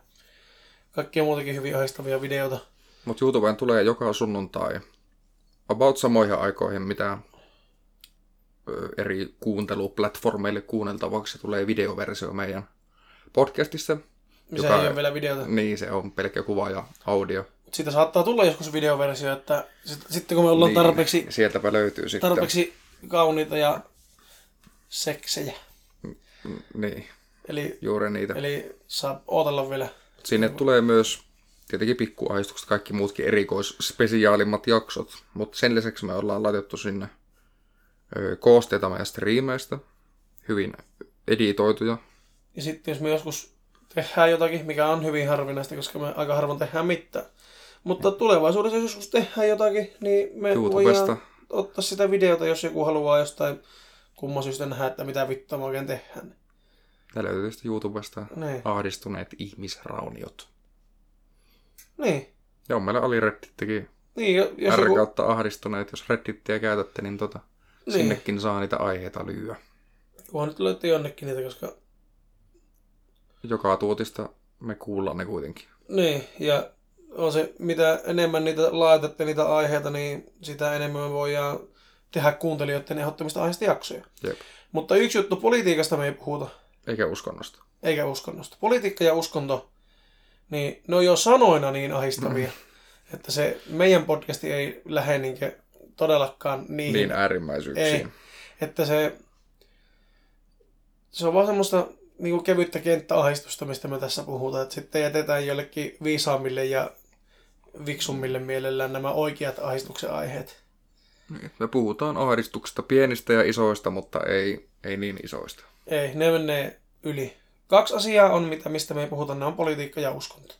kaikkia muutakin hyvin ohjeistavia videoita. Mutta YouTubeen tulee joka sunnuntai about samoihin aikoihin, mitä eri kuunteluplatformeille kuunneltavaksi tulee videoversio meidän podcastissa. Missä joka... ei ole vielä videota. Niin, se on pelkkä kuva ja audio. Siitä saattaa tulla joskus videoversio, että sitten kun me ollaan niin, tarpeeksi... Sieltäpä löytyy sitten. Tarpeeksi kauniita ja... seksejä. Niin, eli, juuri niitä. Eli saa ootella vielä. Sinne tulee myös tietenkin pikkuahdistukset, kaikki muutkin erikoisspesiaalimmat jaksot, mutta sen lisäksi me ollaan laitettu sinne ö, koosteita meidän striimeistä, hyvin editoituja. Ja sitten jos me joskus tehdään jotakin, mikä on hyvin harvinaista, koska me aika harvoin tehdään mitään, mutta tulevaisuudessa joskus tehdään jotakin, niin me YouTubesta. Voidaan ottaa sitä videota, jos joku haluaa jostain kumman syystä nähdä, että mitä vittua mä oikein tehdään. Tää löytyy tietysti YouTubesta niin. Ahdistuneet ihmisrauniot. Niin. Joo, meillä oli Reddittikin. Niin, jos R kautta joku... ahdistuneet. Jos Reddittiä käytätte, niin, tota, niin sinnekin saa niitä aiheita lyöä. Kunhan nyt löytyy jonnekin niitä, koska... Joka tuotista me kuullaan ne kuitenkin. Niin, ja on se, mitä enemmän niitä laitatte niitä aiheita, niin sitä enemmän me voidaan... tehdä kuuntelijoiden ehdottomista aiheista jaksoja. Jep. Mutta yksi juttu, politiikasta me ei puhuta. Eikä uskonnosta. Eikä uskonnosta. Politiikka ja uskonto, niin ne on jo sanoina niin ahdistavia, mm. että se meidän podcasti ei lähde niinkö todellakaan niihin, niin äärimmäisyyksiin. Ei, että se, se on vaan semmoista niin kevyttä kenttäahdistusta, mistä me tässä puhutaan. Että sitten jätetään jollekin viisaammille ja viksummille mielellään nämä oikeat ahdistuksen aiheet. Niin, me puhutaan ahdistuksesta pienistä ja isoista, mutta ei, ei niin isoista. Ei, ne menee yli. Kaksi asiaa on, mitä, mistä me puhutaan, ne on politiikka ja uskonto.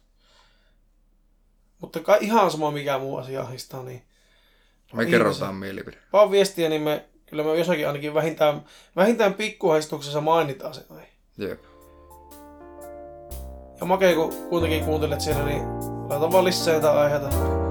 Mutta kai ihan sama mikä muu asia ahdistaa, niin... Me ihmisiä. Kerrotaan mielipide. Vaan viestiä, niin me, kyllä me jossakin ainakin vähintään, vähintään pikkuahdistuksessa mainitaan se. Jep. Ja makea, kun kuitenkin kuuntelet siellä, niin laita vaan lisää aiheita.